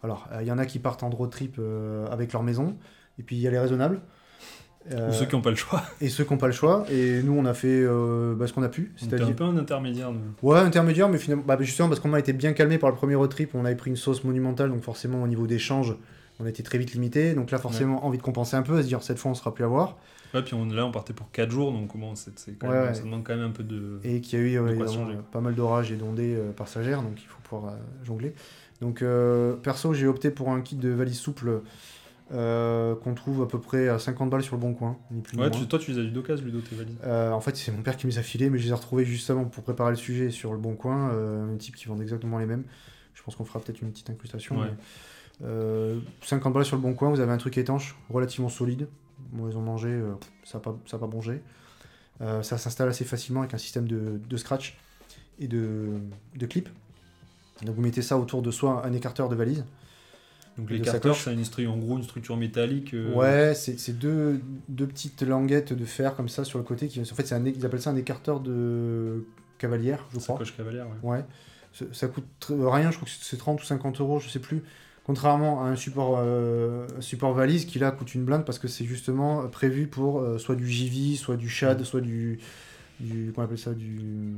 Alors il y en a qui partent en road trip avec leur maison, et puis il y a les raisonnables. Ou ceux qui n'ont pas le choix. Et ceux qui n'ont pas le choix. Et nous, on a fait ce qu'on a pu. C'était un peu un intermédiaire. Ouais, intermédiaire, mais finalement, justement, parce qu'on a été bien calmé par le premier road trip, on avait pris une sauce monumentale, donc forcément, au niveau des changes, on a été très vite limité. Donc là, forcément, envie de compenser un peu, à se dire cette fois, on ne sera plus à voir. Ouais, puis on partait pour 4 jours, donc bon, ça demande quand même un peu de. Et qu'il y a eu pas mal d'orages et d'ondées passagères, donc il faut pouvoir jongler. Donc perso, j'ai opté pour un kit de valise souple. Qu'on trouve à peu près à 50 balles sur le bon coin, ni plus ni moins. Toi tu les as eu d'occasion, Ludo, tes valises. En fait c'est mon père qui me les a filées, mais je les ai retrouvées justement pour préparer le sujet sur le bon coin, un type qui vend exactement les mêmes. Je pense qu'on fera peut-être une petite incrustation. Ouais. Mais, 50 balles sur le bon coin, vous avez un truc étanche, relativement solide. Bon, ils ont mangé, ça a pas bongé. Ça s'installe assez facilement avec un système de scratch et de clip. Donc vous mettez ça autour de soit un écarteur de valise. Donc l'écarteur, c'est une structure métallique. Ouais, c'est deux petites languettes de fer comme ça sur le côté. En fait, ils appellent ça un écarteur de cavalière, je crois. Sacoche cavalière, ouais. Ça coûte rien, je crois que c'est 30 ou 50 euros, je sais plus. Contrairement à un support valise qui, là, coûte une blinde parce que c'est justement prévu pour soit du JV, soit du Shad, soit du qu'on appelle ça, du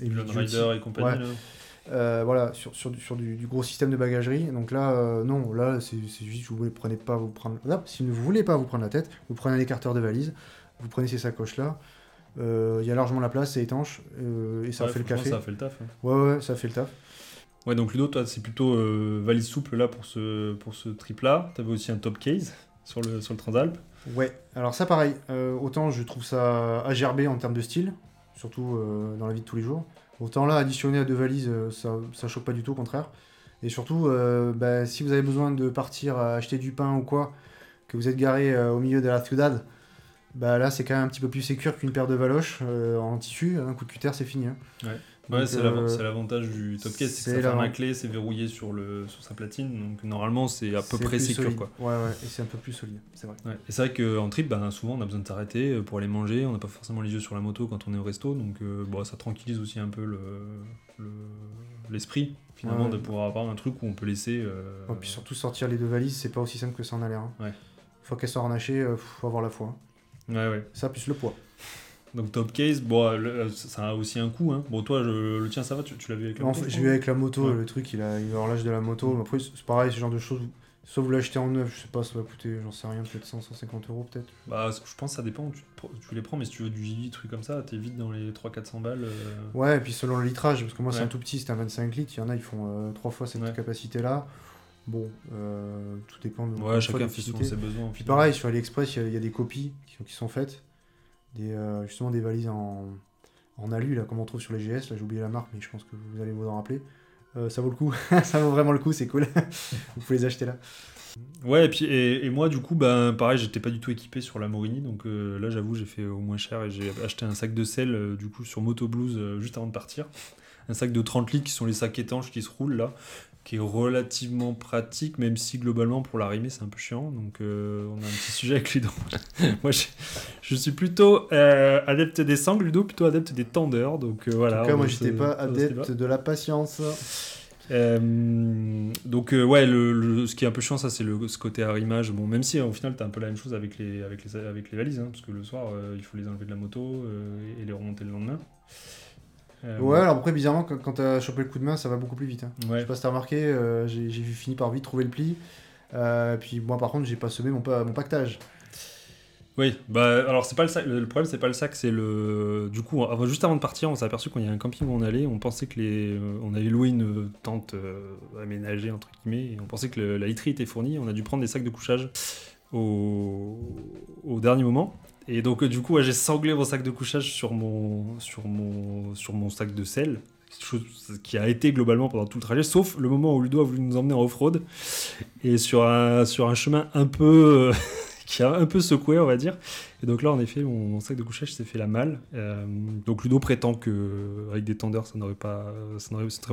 Lone Rider et compagnie, ouais. Là. Sur du gros système de bagagerie, donc là non, là c'est juste vous ne prenez pas, vous prendre là, si vous voulez pas vous prendre la tête, vous prenez un écarteur de valise, vous prenez ces sacoches là, il y a largement la place, c'est étanche, et ça fait le café, ça fait le taf, hein. ouais ça fait le taf. Ouais, donc Ludo, toi c'est plutôt valise souple là pour ce trip là. T'avais aussi un top case sur le Transalp. Ouais, alors ça pareil, autant je trouve ça à gerber en termes de style, surtout dans la vie de tous les jours. Autant là, additionner à 2 valises, ça choque pas du tout, au contraire. Et surtout, si vous avez besoin de partir acheter du pain ou quoi, que vous êtes garé au milieu de la ciudad, là c'est quand même un petit peu plus sécure qu'une paire de valoches en tissu. Un coup de cutter, c'est fini. Hein. Ouais. Donc, c'est l'avantage du top case, c'est que ça ferme à clé, c'est verrouillé sur sa platine, donc normalement c'est à peu près sécure, quoi. Ouais, et c'est un peu plus solide, c'est vrai. Ouais. Et c'est vrai qu'en trip, souvent on a besoin de s'arrêter pour aller manger, on n'a pas forcément les yeux sur la moto quand on est au resto, donc ça tranquillise aussi un peu l'esprit, finalement, de pouvoir avoir un truc où on peut laisser... Et puis surtout sortir les 2 valises, c'est pas aussi simple que ça en a l'air. Hein. Ouais. Une fois qu'elles sont harnachées, faut avoir la foi. Hein. Ouais, ouais. Ça, plus le poids. Donc top case, bon, ça a aussi un coût. Hein. Bon, toi, le tien, ça va, tu l'as vu avec la moto? J'ai vu avec la moto, ouais. Le truc, il a hors l'âge de la moto. Après, c'est pareil, ce genre de choses. Sauf vous l'achetez en neuf, je sais pas, ça va coûter, j'en sais rien, peut-être 100-150 euros peut-être. Bah, je pense que ça dépend où tu les prends, mais si tu veux du Gili, truc comme ça, t'es vite dans les 300-400 balles. Ouais, et puis selon le litrage, parce que moi c'est un tout petit, c'est un 25 litres, il y en a, ils font 3 fois cette capacité-là. Bon, tout dépend de. Ouais, chacun fait selon ses besoins. Puis pareil, sur AliExpress, il y a des copies qui sont faites, justement des valises en alu, là, comme on trouve sur les GS, là j'ai oublié la marque, mais je pense que vous allez vous en rappeler. Ça vaut le coup, ça vaut vraiment le coup, c'est cool. Vous pouvez les acheter là. Ouais, et moi du coup, ben, pareil, j'étais pas du tout équipé sur la Morini, donc là j'avoue, j'ai fait au moins cher et j'ai acheté un sac de sel du coup sur Moto Blues juste avant de partir. Un sac de 30 litres qui sont les sacs étanches qui se roulent là, qui est relativement pratique, même si globalement pour l'arrimer c'est un peu chiant, donc on a un petit sujet avec Ludo. Moi je suis plutôt adepte des sangles, Ludo plutôt adepte des tendeurs, donc voilà. En tout cas moi j'étais pas adepte de la patience. Donc ouais, ce qui est un peu chiant ça c'est ce côté arrimage, bon, même si au final t'as un peu la même chose avec les valises, hein, parce que le soir il faut les enlever de la moto et les remonter le lendemain. Ouais, alors après, bizarrement, quand t'as chopé le coup de main, ça va beaucoup plus vite. Hein. Ouais. Je sais pas si t'as remarqué, j'ai fini par vite trouver le pli. Puis moi, par contre, j'ai pas semé mon pactage. Oui, bah alors c'est pas le sac. Le problème, c'est pas le sac, c'est le. Du coup, juste avant de partir, on s'est aperçu qu'on y a un camping où on allait. On pensait que on avait loué une tente aménagée entre guillemets. Et on pensait que la literie était fournie. On a dû prendre des sacs de couchage au dernier moment. Et donc du coup, ouais, j'ai sanglé mon sac de couchage sur mon sac de sel, chose qui a été globalement pendant tout le trajet, sauf le moment où Ludo a voulu nous emmener en off-road et sur un chemin un peu qui a un peu secoué, on va dire. Et donc là, en effet, mon sac de couchage s'est fait la malle. Donc Ludo prétend que avec des tendeurs, ça n'aurait pas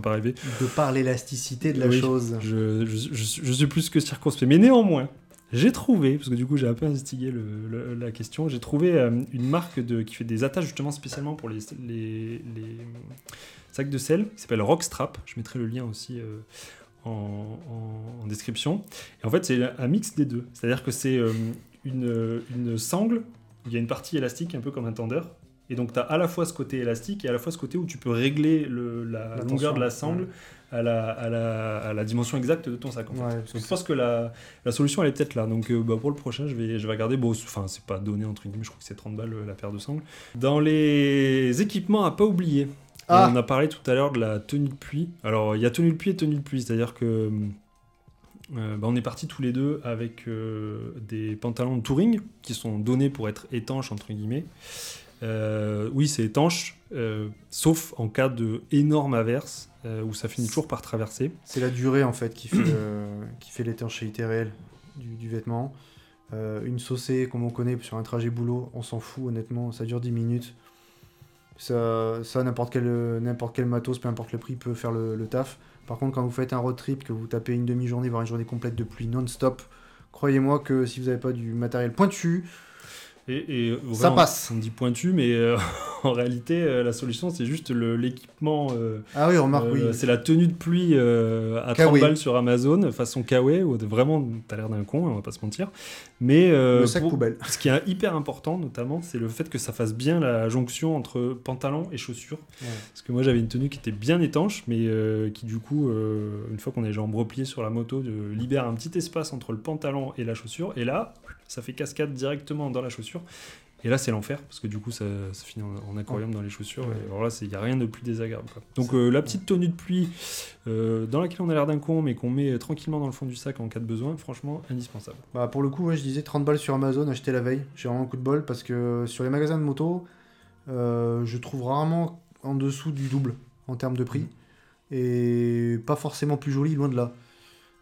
arrivé. De par l'élasticité de la chose. Je suis plus que circonspect, mais néanmoins. J'ai trouvé, parce que du coup j'ai un peu instigé la question, j'ai trouvé une marque qui fait des attaches justement spécialement pour les sacs de sel, qui s'appelle Rockstrap, je mettrai le lien aussi en description. Et en fait c'est un mix des deux, c'est-à-dire que c'est une sangle, où il y a une partie élastique un peu comme un tendeur, et donc tu as à la fois ce côté élastique et à la fois ce côté où tu peux régler la longueur de la sangle à la dimension exacte de ton sac en fait. Ouais, donc je pense que la solution elle est peut-être là, donc pour le prochain je vais regarder, bon enfin c'est pas donné entre guillemets, je crois que c'est 30 balles la paire de sangles. Dans les équipements à pas oublier, on a parlé tout à l'heure de la tenue de pluie, alors il y a tenue de pluie et tenue de pluie, c'est-à-dire que on est partis tous les deux avec des pantalons de touring qui sont donnés pour être étanches entre guillemets. Oui, c'est étanche, sauf en cas d'énorme averse où ça finit toujours par traverser. C'est la durée en fait qui fait l'étanchéité réelle du vêtement. Une saucée, comme on connaît sur un trajet boulot, on s'en fout honnêtement, ça dure 10 minutes. Ça n'importe quel matos, peu importe le prix, peut faire le taf. Par contre, quand vous faites un road trip, que vous tapez une demi-journée, voire une journée complète de pluie non-stop, croyez-moi que si vous n'avez pas du matériel pointu, et ça passe. On dit pointu, mais en réalité, la solution, c'est juste l'équipement. Ah oui, remarque, oui. C'est la tenue de pluie à 30 balles sur Amazon, façon K-way, où vraiment, t'as l'air d'un con, on va pas se mentir. Mais, le sac poubelle. Ce qui est hyper important, notamment, c'est le fait que ça fasse bien la jonction entre pantalon et chaussures. Ouais. Parce que moi, j'avais une tenue qui était bien étanche, mais qui, du coup, une fois qu'on a les jambes repliées sur la moto, libère un petit espace entre le pantalon et la chaussure. Et là, ça fait cascade directement dans la chaussure. Et là, c'est l'enfer, parce que du coup, ça finit en aquarium dans les chaussures. Et alors là, il n'y a rien de plus désagréable. Donc, la petite tenue de pluie, dans laquelle on a l'air d'un con, mais qu'on met tranquillement dans le fond du sac en cas de besoin, franchement, indispensable. Bah, pour le coup, ouais, je disais 30 balles sur Amazon, acheté la veille. J'ai vraiment un coup de bol, parce que sur les magasins de moto, je trouve rarement en dessous du double, en termes de prix. Et pas forcément plus joli, loin de là.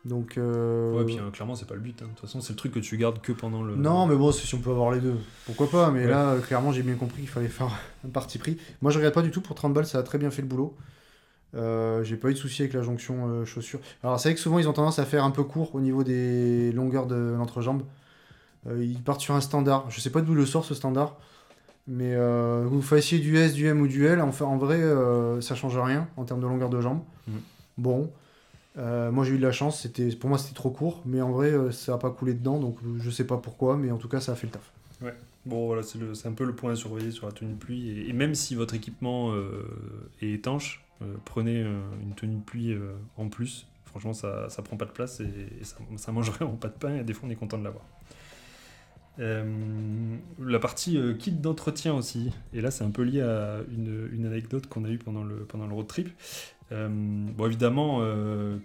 Donc ouais, puis clairement c'est pas le but, hein. De toute façon c'est le truc que tu gardes que pendant le... Non mais bon, si on peut avoir les deux, pourquoi pas, mais ouais. Là clairement j'ai bien compris qu'il fallait faire un parti pris. Moi je regarde pas du tout, pour 30 balles ça a très bien fait le boulot, j'ai pas eu de soucis avec la jonction chaussure. Alors c'est vrai que souvent ils ont tendance à faire un peu court au niveau des longueurs de l'entrejambe, ils partent sur un standard, je sais pas d'où le sort ce standard, mais vous fassiez du S, du M ou du L, en vrai ça change rien en termes de longueur de jambe. Bon, moi j'ai eu de la chance, pour moi c'était trop court, mais en vrai ça a pas coulé dedans, donc je sais pas pourquoi, mais en tout cas ça a fait le taf. Ouais. Bon, voilà, c'est un peu le point à surveiller sur la tenue de pluie. Et même si votre équipement est étanche, prenez une tenue de pluie en plus. Franchement, ça prend pas de place et ça mange vraiment pas de pain. Et des fois, on est content de l'avoir. La partie kit d'entretien aussi. Et là, c'est un peu lié à une anecdote qu'on a eue pendant le road trip. Bon, évidemment,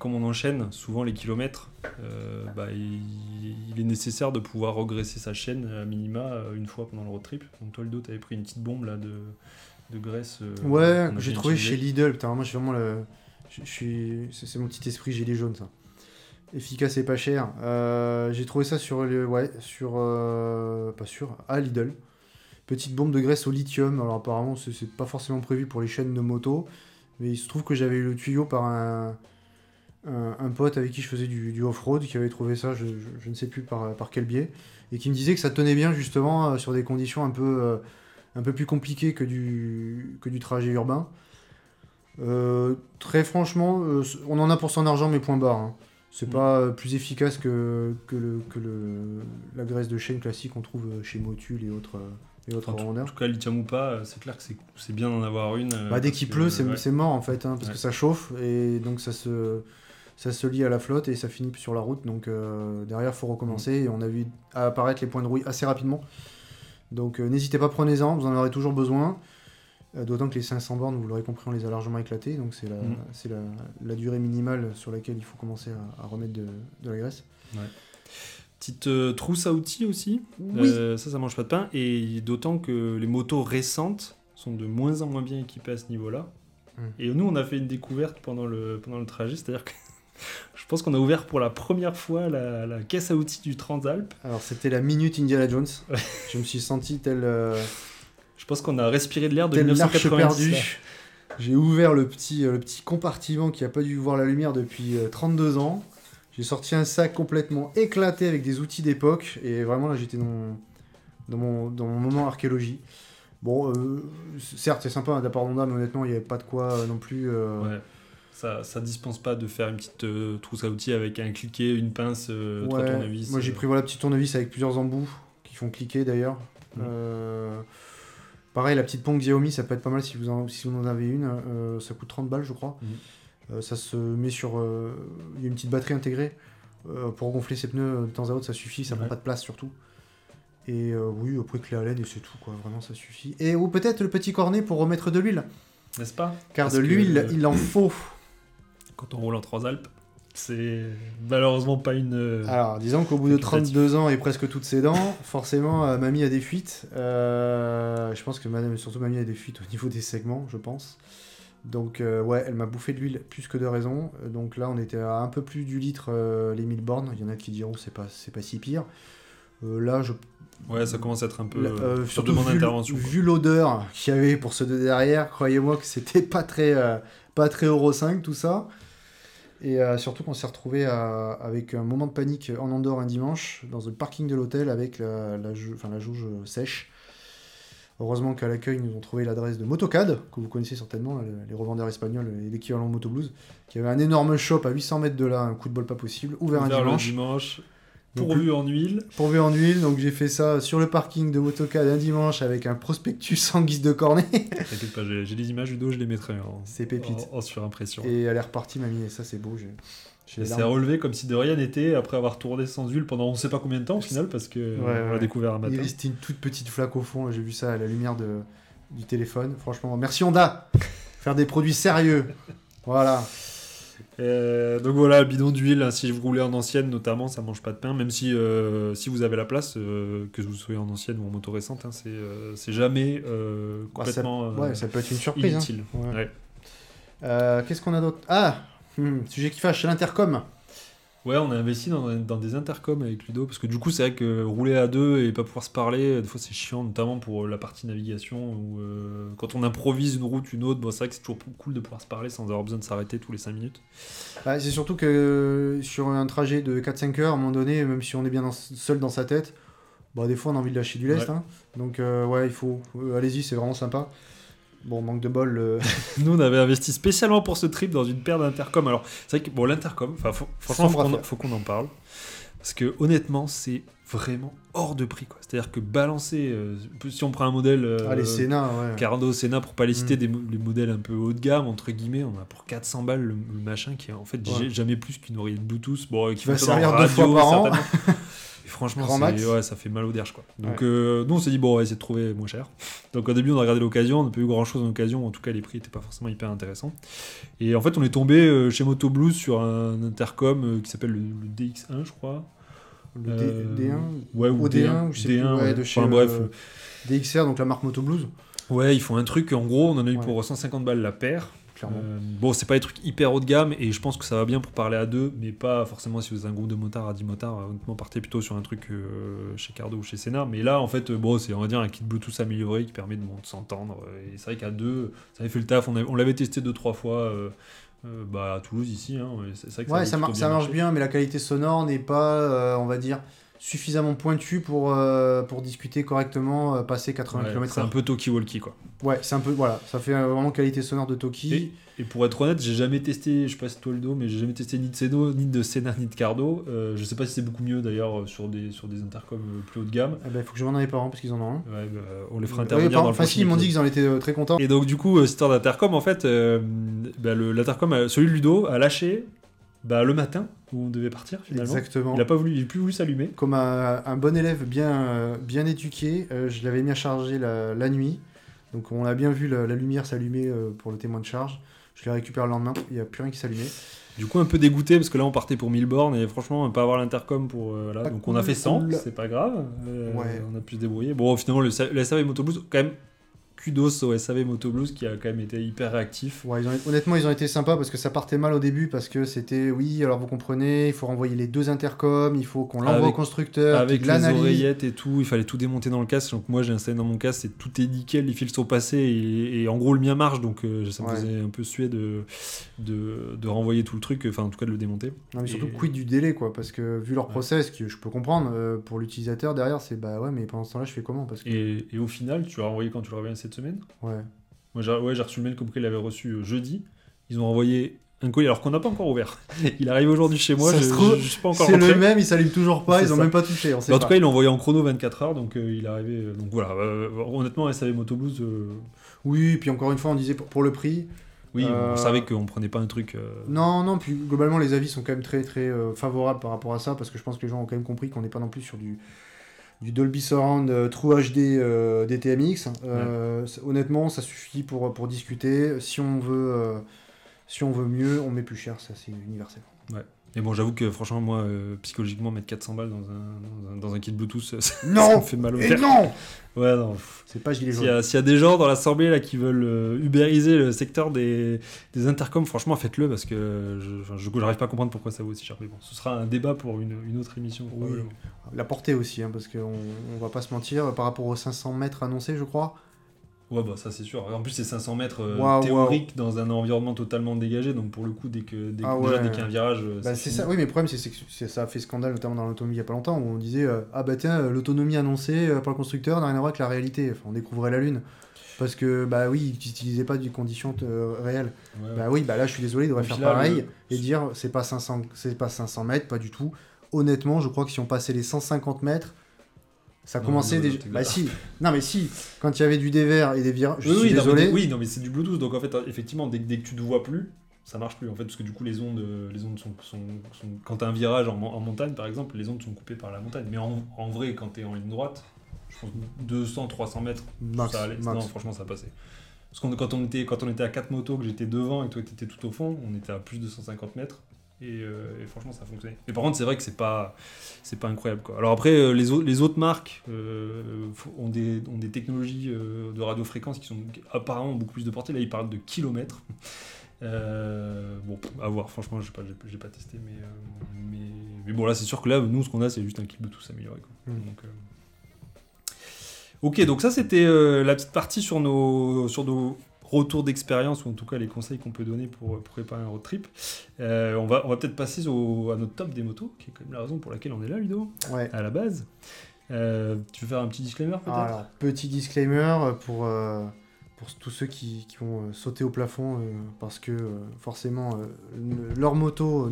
comme on enchaîne souvent les kilomètres, il est nécessaire de pouvoir regresser sa chaîne à minima une fois pendant le road trip. Donc toi, Ludo, t'avais pris une petite bombe là de graisse. Ouais, que j'ai trouvé chez Lidl. Putain, moi, je suis vraiment c'est mon petit esprit gilet jaune, ça. Efficace et pas cher. J'ai trouvé ça à Lidl. Petite bombe de graisse au lithium. Alors apparemment, c'est pas forcément prévu pour les chaînes de moto. Mais il se trouve que j'avais eu le tuyau par un pote avec qui je faisais du off-road, qui avait trouvé ça, je ne sais plus par quel biais, et qui me disait que ça tenait bien justement sur des conditions un peu plus compliquées que du trajet urbain. Très franchement, on en a pour son argent, mais point barre. Hein. C'est pas plus efficace que la graisse de chêne classique qu'on trouve chez Motul et autres... En tout cas, lithium ou pas, c'est clair que c'est bien d'en avoir une. Dès qu'il pleut, c'est mort en fait, parce que ça chauffe et donc ça se lie à la flotte et ça finit sur la route. Donc derrière, faut recommencer et on a vu apparaître les points de rouille assez rapidement. Donc n'hésitez pas, prenez-en, vous en aurez toujours besoin. D'autant que les 500 bornes, vous l'aurez compris, on les a largement éclatées. Donc c'est la durée minimale sur laquelle il faut commencer à remettre de la graisse. Ouais. Petite trousse à outils aussi, oui. Ça mange pas de pain, et d'autant que les motos récentes sont de moins en moins bien équipées à ce niveau-là. Et nous, on a fait une découverte pendant le trajet, c'est-à-dire que je pense qu'on a ouvert pour la première fois la caisse à outils du Transalp. Alors c'était la minute Indiana Jones, je me suis senti tel... Je pense qu'on a respiré de l'air de 1990. J'ai ouvert le petit compartiment qui n'a pas dû voir la lumière depuis 32 ans. J'ai sorti un sac complètement éclaté avec des outils d'époque. Et vraiment, là, j'étais dans mon moment archéologie. Bon, certes, c'est sympa, de la part d'Honda, mais honnêtement, il n'y avait pas de quoi non plus... Ouais. Ça dispense pas de faire une petite trousse à outils avec un cliquet, une pince, trois tournevis. Moi, j'ai pris la petite tournevis avec plusieurs embouts qui font cliquer, d'ailleurs. Pareil, la petite pompe Xiaomi, ça peut être pas mal si vous en avez une. Ça coûte 30 balles, je crois. Ça se met sur... Il y a une petite batterie intégrée. Pour gonfler ses pneus de temps à autre, ça suffit. Ça prend pas de place, surtout. Et oui, après clé à laine, et c'est tout, quoi. Vraiment, ça suffit. Et ou peut-être le petit cornet pour remettre de l'huile. N'est-ce pas ? Car parce de l'huile, il en faut. Quand on roule en Transalp, c'est malheureusement pas une... Alors, disons qu'au bout de 32 ans et presque toutes ses dents, forcément, mamie a des fuites. Je pense que surtout mamie a des fuites au niveau des segments, je pense. Donc elle m'a bouffé de l'huile plus que de raison. Donc là on était à un peu plus du litre les 1000 bornes. Il y en a qui diront c'est pas si pire. Ça commence à être un peu sur demande d'intervention. Vu l'odeur qu'il y avait pour ceux de derrière, croyez-moi que c'était pas très Euro 5 tout ça. Et surtout qu'on s'est retrouvé avec un moment de panique en Andorre un dimanche dans le parking de l'hôtel avec la jauge sèche. Heureusement qu'à l'accueil, ils nous ont trouvé l'adresse de Motocad, que vous connaissez certainement, les revendeurs espagnols et l'équivalent Moto Blues, qui avait un énorme shop à 800 mètres de là, un coup de bol pas possible, ouvert un dimanche pourvu en huile. Pourvu en huile, donc j'ai fait ça sur le parking de Motocad un dimanche avec un prospectus en guise de cornet. T'inquiète pas, j'ai des images du dos, je les mettrai en surimpression. Et elle est repartie, mamie, et ça c'est beau, j'ai c'est relevé comme si de rien n'était après avoir tourné sans huile pendant on ne sait pas combien de temps au final parce qu'on l'a découvert un matin. Il restait une toute petite flaque au fond, j'ai vu ça à la lumière du téléphone. Franchement, merci Honda, faire des produits sérieux. Voilà. Donc voilà, bidon d'huile, si vous roulez en ancienne notamment, ça mange pas de pain, même si vous avez la place, que vous soyez en ancienne ou en moto récente, hein, c'est jamais complètement inutile. Ça peut être une surprise. Hein. Ouais. Ouais. Qu'est-ce qu'on a d'autre ? Sujet qui fâche, c'est l'intercom. Ouais, on a investi dans des intercoms avec Ludo, parce que du coup, c'est vrai que rouler à deux et pas pouvoir se parler, des fois c'est chiant, notamment pour la partie navigation, où quand on improvise une route, une autre, bon, c'est vrai que c'est toujours cool de pouvoir se parler sans avoir besoin de s'arrêter tous les 5 minutes. Bah, c'est surtout que sur un trajet de 4-5 heures, à un moment donné, même si on est bien seul dans sa tête, bah, des fois on a envie de lâcher du lest, hein. Donc il faut... allez-y, c'est vraiment sympa. Bon, manque de bol. Nous, on avait investi spécialement pour ce trip dans une paire d'intercoms. Alors, c'est vrai que l'intercom, franchement, faut qu'on en parle. Parce que honnêtement, c'est vraiment hors de prix, quoi. C'est-à-dire que balancer, si on prend un modèle Sena, ouais. Cardo, Sena, pour pas les citer, des modèles un peu haut de gamme, entre guillemets, on a pour 400 balles le machin qui est en fait jamais plus qu'une oreille Bluetooth, bon, qui va servir deux fois par an. Et franchement, ça fait mal au derge, quoi. Donc nous, on s'est dit, bon, on va essayer de trouver moins cher. Donc au début, on a regardé l'occasion, on n'a pas eu grand-chose en occasion, en tout cas les prix n'étaient pas forcément hyper intéressants. Et en fait, on est tombé chez Moto Blues sur un intercom qui s'appelle le DX1, je crois. Le D1 ou D1, je sais D1, plus, de chez DXR, donc la marque Moto Blues. Ouais, ils font un truc, en gros, on en a eu pour 150 balles la paire. Bon, c'est pas des trucs hyper haut de gamme et je pense que ça va bien pour parler à deux, mais pas forcément si vous êtes un groupe de motards à 10 motards. Honnêtement, partez plutôt sur un truc chez Cardo ou chez Sena. Mais là, en fait, bon, c'est, on va dire, un kit Bluetooth amélioré qui permet de s'entendre. Et c'est vrai qu'à deux, ça avait fait le taf. On l'avait testé 2-3 fois. À Toulouse ici, hein, c'est vrai que ça marche bien, mais la qualité sonore n'est pas, on va dire, suffisamment pointue pour discuter correctement, passer 80 km/h. C'est un peu talkie-walkie, quoi. Ouais, c'est un peu, voilà, ça fait vraiment qualité sonore de talkie. Et pour être honnête, j'ai jamais testé, je sais pas si toi Ludo, mais j'ai jamais testé ni de Seno, ni de Sena, ni de Cardo. Je sais pas si c'est beaucoup mieux d'ailleurs sur des intercoms plus haut de gamme. Il faut que je demande à mes parents parce qu'ils en ont un. Ouais, on les fera intervenir dans le prochain épisode. Ils m'ont dit qu'ils en étaient très contents. Et donc du coup, cette histoire d'intercom, en fait, l'intercom, celui de Ludo, a lâché le matin où on devait partir finalement. Exactement. Il n'a plus voulu s'allumer. Comme un bon élève bien éduqué, je l'avais mis à charger la nuit. Donc on a bien vu la lumière s'allumer pour le témoin de charge. Je les récupère le lendemain, il n'y a plus rien qui s'allumait. Du coup, un peu dégoûté, parce que là, on partait pour 1000 bornes, et franchement, pas avoir l'intercom pour... donc on a fait 100, c'est pas grave, on a pu se débrouiller. Bon, finalement, le SAV MotoBlues, quand même, kudos au SAV MotoBlues, qui a quand même été hyper réactif. Ouais, honnêtement, ils ont été sympas, parce que ça partait mal au début, parce que c'était, alors vous comprenez, il faut renvoyer les deux intercoms, il faut qu'on l'envoie au constructeur, avec les oreillettes et tout, il fallait tout démonter dans le casque, donc moi j'ai installé dans mon casque, tout est nickel, les fils sont passés, et en gros le mien marche, donc ça me faisait un peu suer de renvoyer tout le truc, enfin en tout cas de le démonter. Non mais surtout quid du délai, quoi, parce que vu leur process, que je peux comprendre, pour l'utilisateur derrière, c'est mais pendant ce temps-là je fais comment, parce que... et au final, tu l'as renvoyé quand tu l'as renvoyé cette semaine. Ouais. Moi j'ai reçu le mail comme qu'il avait reçu jeudi. Ils ont envoyé un colis alors qu'on n'a pas encore ouvert. Il arrive aujourd'hui chez moi. Je suis pas encore rentré. C'est le même, il s'allume toujours pas. Ils ont même pas touché. En tout cas, ils l'ont envoyé en chrono 24 heures, donc il est arrivé. Donc voilà. Honnêtement, SAV MotoBlues. Oui. Puis encore une fois, on disait pour le prix. Oui. On savait qu'on prenait pas un truc. Non. Puis globalement, les avis sont quand même très très favorables par rapport à ça, parce que je pense que les gens ont quand même compris qu'on n'est pas non plus sur du Dolby Surround True HD DTMX. Honnêtement, ça suffit pour discuter. Si on veut mieux, on met plus cher, ça c'est universel. Ouais. Et bon, j'avoue que franchement, moi, psychologiquement, mettre 400 balles dans un kit Bluetooth, ça me fait mal au cœur. Ouais, non. C'est pas gilet jaune. S'il y a des gens dans l'assemblée là qui veulent ubériser le secteur des intercoms, franchement, faites-le, parce que je n'arrive pas à comprendre pourquoi ça vaut aussi cher. Mais bon, ce sera un débat pour une autre émission. Oui. La portée aussi, hein, parce qu'on ne va pas se mentir, par rapport aux 500 mètres annoncés, je crois. Ouais, ça c'est sûr. En plus, c'est 500 mètres théoriques dans un environnement totalement dégagé. Donc, pour le coup, dès qu'il y a un virage. C'est ça. Oui, mais le problème, c'est que ça a fait scandale, notamment dans l'automobile il n'y a pas longtemps, où on disait l'autonomie annoncée par le constructeur n'a rien à voir avec la réalité. Enfin, on découvrait la Lune. Parce que, ils n'utilisaient pas des conditions réelles. Ouais, ouais. Là, je suis désolé, ils devraient faire pareil et dire c'est pas 500 mètres, pas du tout. Honnêtement, je crois que si on passait les 150 mètres, ça commençait déjà. Si. Quand il y avait du dévers et des virages. Je suis désolé. Mais c'est du Bluetooth. Donc en fait, effectivement, dès que tu te vois plus, ça marche plus. En fait, parce que du coup, les ondes sont quand t'as un virage en montagne, par exemple, les ondes sont coupées par la montagne. Mais en vrai, quand t'es en ligne droite, je pense 200-300 mètres, max, ça allait. Max. Non, franchement, ça passait. Parce que quand on était à 4 motos, que j'étais devant et que toi t'étais tout au fond, on était à plus de 150 mètres. Et franchement, ça a fonctionné. Mais par contre, c'est vrai que c'est pas incroyable, quoi. Alors après, les autres marques ont des technologies de radiofréquence qui sont apparemment beaucoup plus de portée. Là, ils parlent de kilomètres. À voir. Franchement, j'ai pas testé, mais bon, là, c'est sûr que là, nous, ce qu'on a, c'est juste un kit Bluetooth amélioré, quoi. Donc, ok, donc ça, c'était la petite partie sur nos retour d'expérience, ou en tout cas les conseils qu'on peut donner pour préparer un road trip. On va peut-être passer à notre top des motos, qui est quand même la raison pour laquelle on est là, Ludo, à la base. Tu veux faire un petit disclaimer peut-être ? Alors, petit disclaimer pour tous ceux qui vont sauter au plafond, parce que forcément, notre moto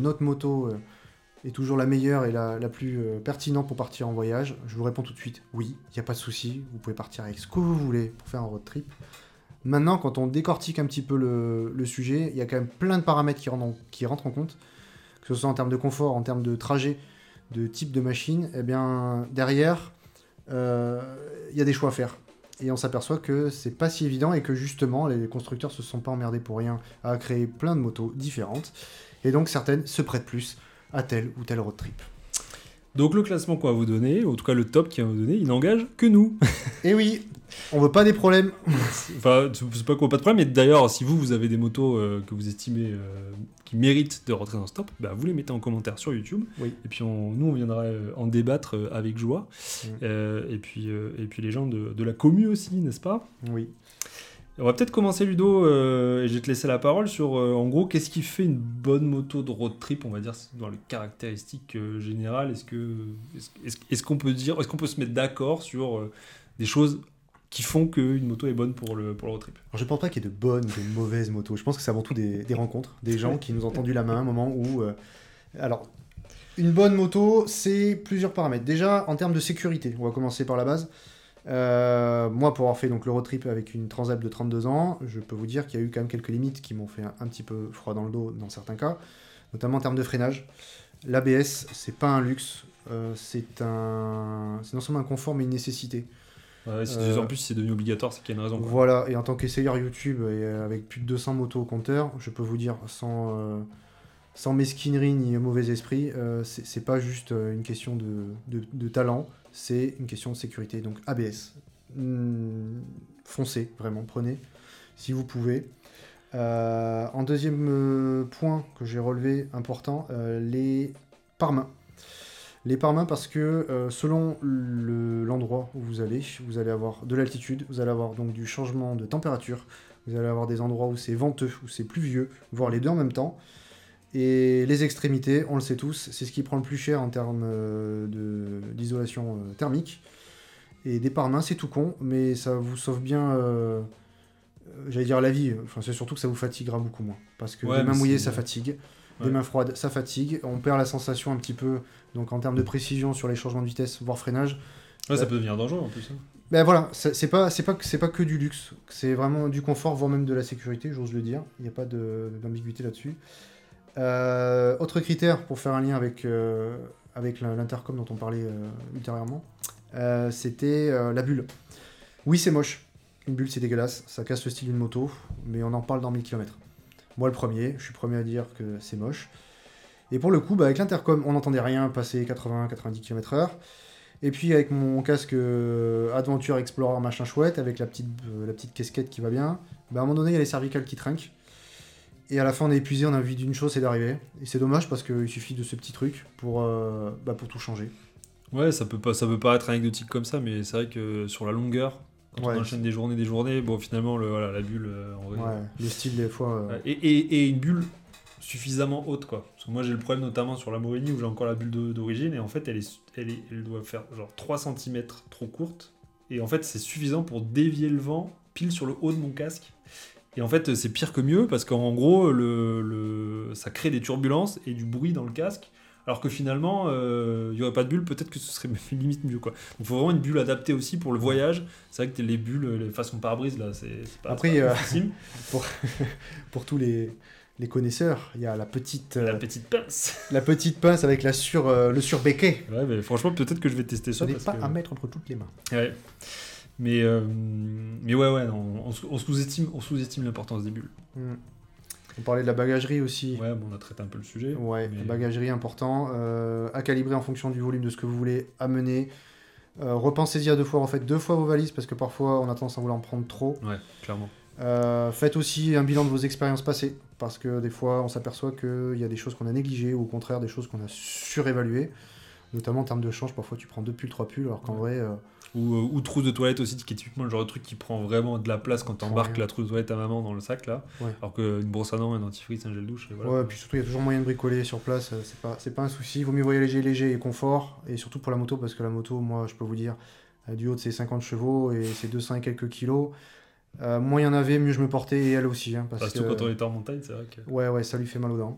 est toujours la meilleure et la plus pertinente pour partir en voyage ? Je vous réponds tout de suite, oui, il n'y a pas de souci, vous pouvez partir avec ce que vous voulez pour faire un road trip. Maintenant, quand on décortique un petit peu le sujet, il y a quand même plein de paramètres qui rentrent en compte, que ce soit en termes de confort, en termes de trajet, de type de machine. Eh bien, derrière, il y a des choix à faire. Et on s'aperçoit que c'est pas si évident et que justement, les constructeurs se sont pas emmerdés pour rien à créer plein de motos différentes. Et donc, certaines se prêtent plus à tel ou tel road trip. Donc, le classement qu'on va vous donner, en tout cas le top qu'il va vous donner, il n'engage que nous. Et oui, on veut pas des problèmes. Enfin, c'est pas qu'on veut pas de problème, mais d'ailleurs, si vous avez des motos que vous estimez qui méritent de rentrer dans ce top, bah, vous les mettez en commentaire sur YouTube. Oui. Et puis, nous, on viendra en débattre avec joie. Oui. Et puis, les gens de la commu aussi, n'est-ce pas ? Oui. On va peut-être commencer, Ludo, et je vais te laisser la parole sur, en gros, qu'est-ce qui fait une bonne moto de road trip, on va dire, dans les caractéristiques générales. Est-ce qu'on peut dire, est-ce qu'on peut se mettre d'accord sur des choses qui font qu'une moto est bonne pour le road trip ? Alors, je ne pense pas qu'il y ait de bonnes ou de mauvaises motos. Je pense que c'est avant tout des rencontres, des gens qui nous ont tendu la main à un moment où... Alors, une bonne moto, c'est plusieurs paramètres. Déjà, en termes de sécurité, on va commencer par la base. Moi, pour avoir fait donc, le road trip avec une Transalp de 32 ans, je peux vous dire qu'il y a eu quand même quelques limites qui m'ont fait un petit peu froid dans le dos dans certains cas, notamment en termes de freinage. L'ABS, c'est pas un luxe, c'est non seulement un confort mais une nécessité. Ouais, en plus, c'est devenu obligatoire, c'est qu'il y a une raison. Quoi. Voilà, et en tant qu'essayeur YouTube et avec plus de 200 motos au compteur, je peux vous dire sans mesquinerie ni mauvais esprit, c'est pas juste une question de talent. C'est une question de sécurité, donc ABS. Foncez, vraiment, prenez, si vous pouvez. En deuxième point que j'ai relevé, important, les pare-mains. Les pare-mains parce que selon l'endroit où vous allez avoir de l'altitude, vous allez avoir donc du changement de température, vous allez avoir des endroits où c'est venteux, où c'est pluvieux, voire les deux en même temps. Et les extrémités, on le sait tous, c'est ce qui prend le plus cher en termes d'isolation thermique. Et des pare-mains, c'est tout con, mais ça vous sauve bien, j'allais dire la vie. Enfin, c'est surtout que ça vous fatiguera beaucoup moins. Parce que des mains mouillées, ça fatigue. Ouais. Des mains froides, ça fatigue. On perd la sensation un petit peu, donc en termes de précision sur les changements de vitesse, voire freinage. Ouais, ça peut devenir dangereux en plus. Hein. Ben voilà, c'est pas que du luxe. C'est vraiment du confort, voire même de la sécurité, j'ose le dire. Il n'y a pas d'ambiguïté là-dessus. Autre critère pour faire un lien avec l'intercom dont on parlait ultérieurement, c'était la bulle. Oui, c'est moche, une bulle c'est dégueulasse, ça casse le style d'une moto, mais on en parle dans 1000 km. Moi je suis premier à dire que c'est moche. Et pour le coup, bah, avec l'intercom, on n'entendait rien passer 80-90 km/h. Et puis avec mon casque Adventure Explorer machin chouette, avec la petite casquette qui va bien, bah, à un moment donné il y a les cervicales qui trinquent. Et à la fin, on est épuisé, on a envie d'une chose, c'est d'arriver. Et c'est dommage parce qu'il suffit de ce petit truc pour tout changer. Ouais, ça peut pas être anecdotique comme ça, mais c'est vrai que sur la longueur, quand on enchaîne des journées, bon, finalement, la bulle, en vrai... Ouais, le style, des fois... Et une bulle suffisamment haute, quoi. Parce que moi, j'ai le problème, notamment sur la Morini, où j'ai encore la bulle d'origine, et en fait, elle doit faire genre 3 cm trop courte. Et en fait, c'est suffisant pour dévier le vent pile sur le haut de mon casque. Et en fait, c'est pire que mieux parce qu'en gros, ça crée des turbulences et du bruit dans le casque. Alors que finalement, il n'y aurait pas de bulle, peut-être que ce serait limite mieux, quoi. Donc, il faut vraiment une bulle adaptée aussi pour le voyage. C'est vrai que les bulles, les façons pare-brise, là, c'est pas facile. Après, pour tous les connaisseurs, il y a la petite pince. La petite pince avec le surbéquet. Ouais, mais franchement, peut-être que je vais tester ça. Ce n'est pas à mettre entre toutes les mains. Ouais. Mais ouais, non, on sous-estime l'importance des bulles. On parlait de la bagagerie aussi. Ouais, bon, on a traité un peu le sujet. Ouais, mais... la bagagerie, important. À calibrer en fonction du volume de ce que vous voulez amener. Repensez-y à 2 fois, en fait, 2 fois vos valises, parce que parfois, on a tendance à vouloir en prendre trop. Ouais, clairement. Faites aussi un bilan de vos expériences passées, parce que des fois, on s'aperçoit qu'il y a des choses qu'on a négligées, ou au contraire, des choses qu'on a surévaluées. Notamment en termes de change, parfois tu prends 2 pulls, 3 pulls, alors qu'en vrai... Ou trousse de toilette aussi, qui est typiquement le genre de truc qui prend vraiment de la place quand t'embarques la trousse de toilette à maman dans le sac, là. Ouais. Alors qu'une brosse à dents, un dentifrice, un gel douche, et voilà. Ouais, puis surtout, il y a toujours moyen de bricoler sur place, c'est pas un souci. Il vaut mieux voyager léger et confort, et surtout pour la moto, parce que la moto, moi, je peux vous dire, du haut de ses 50 chevaux et ses 200 et quelques kilos, moins il y en avait, mieux je me portais, et elle aussi. Hein, parce que quand on est en montagne, c'est vrai que... Ouais, ça lui fait mal aux dents.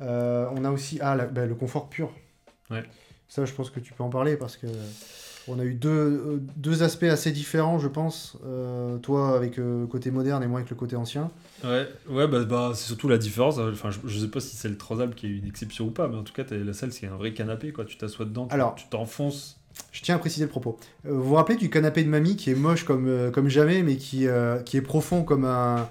On a aussi le confort pur. Ouais. Ça, je pense que tu peux en parler parce que on a eu deux aspects assez différents, je pense. Toi, avec le côté moderne et moi avec le côté ancien. Ouais, c'est surtout la différence. Enfin, je sais pas si c'est le Transalp qui est une exception ou pas, mais en tout cas, t'as la salle, c'est un vrai canapé, quoi. Tu t'assois dedans, tu t'enfonces. Je tiens à préciser le propos. Vous vous rappelez du canapé de mamie qui est moche comme jamais, mais qui est profond comme un...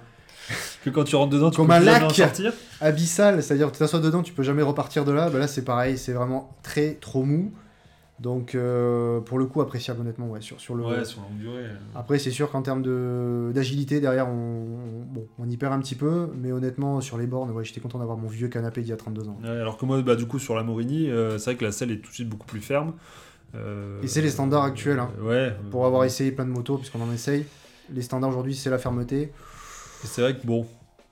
que quand tu rentres dedans, tu peux jamais en sortir. Abyssal, c'est-à-dire tu t'assois dedans, tu peux jamais repartir de là. Là, c'est pareil, c'est vraiment trop mou. Donc, pour le coup, appréciable honnêtement, sur longue durée. Après, c'est sûr qu'en termes d'agilité, derrière, on y perd un petit peu, mais honnêtement, sur les bornes, j'étais content d'avoir mon vieux canapé d'il y a 32 ans. Ouais, alors que moi, du coup, sur la Morini, c'est vrai que la selle est tout de suite beaucoup plus ferme. Et c'est les standards actuels. Pour avoir essayé plein de motos, puisqu'on en essaye, les standards aujourd'hui, c'est la fermeté. Et c'est vrai que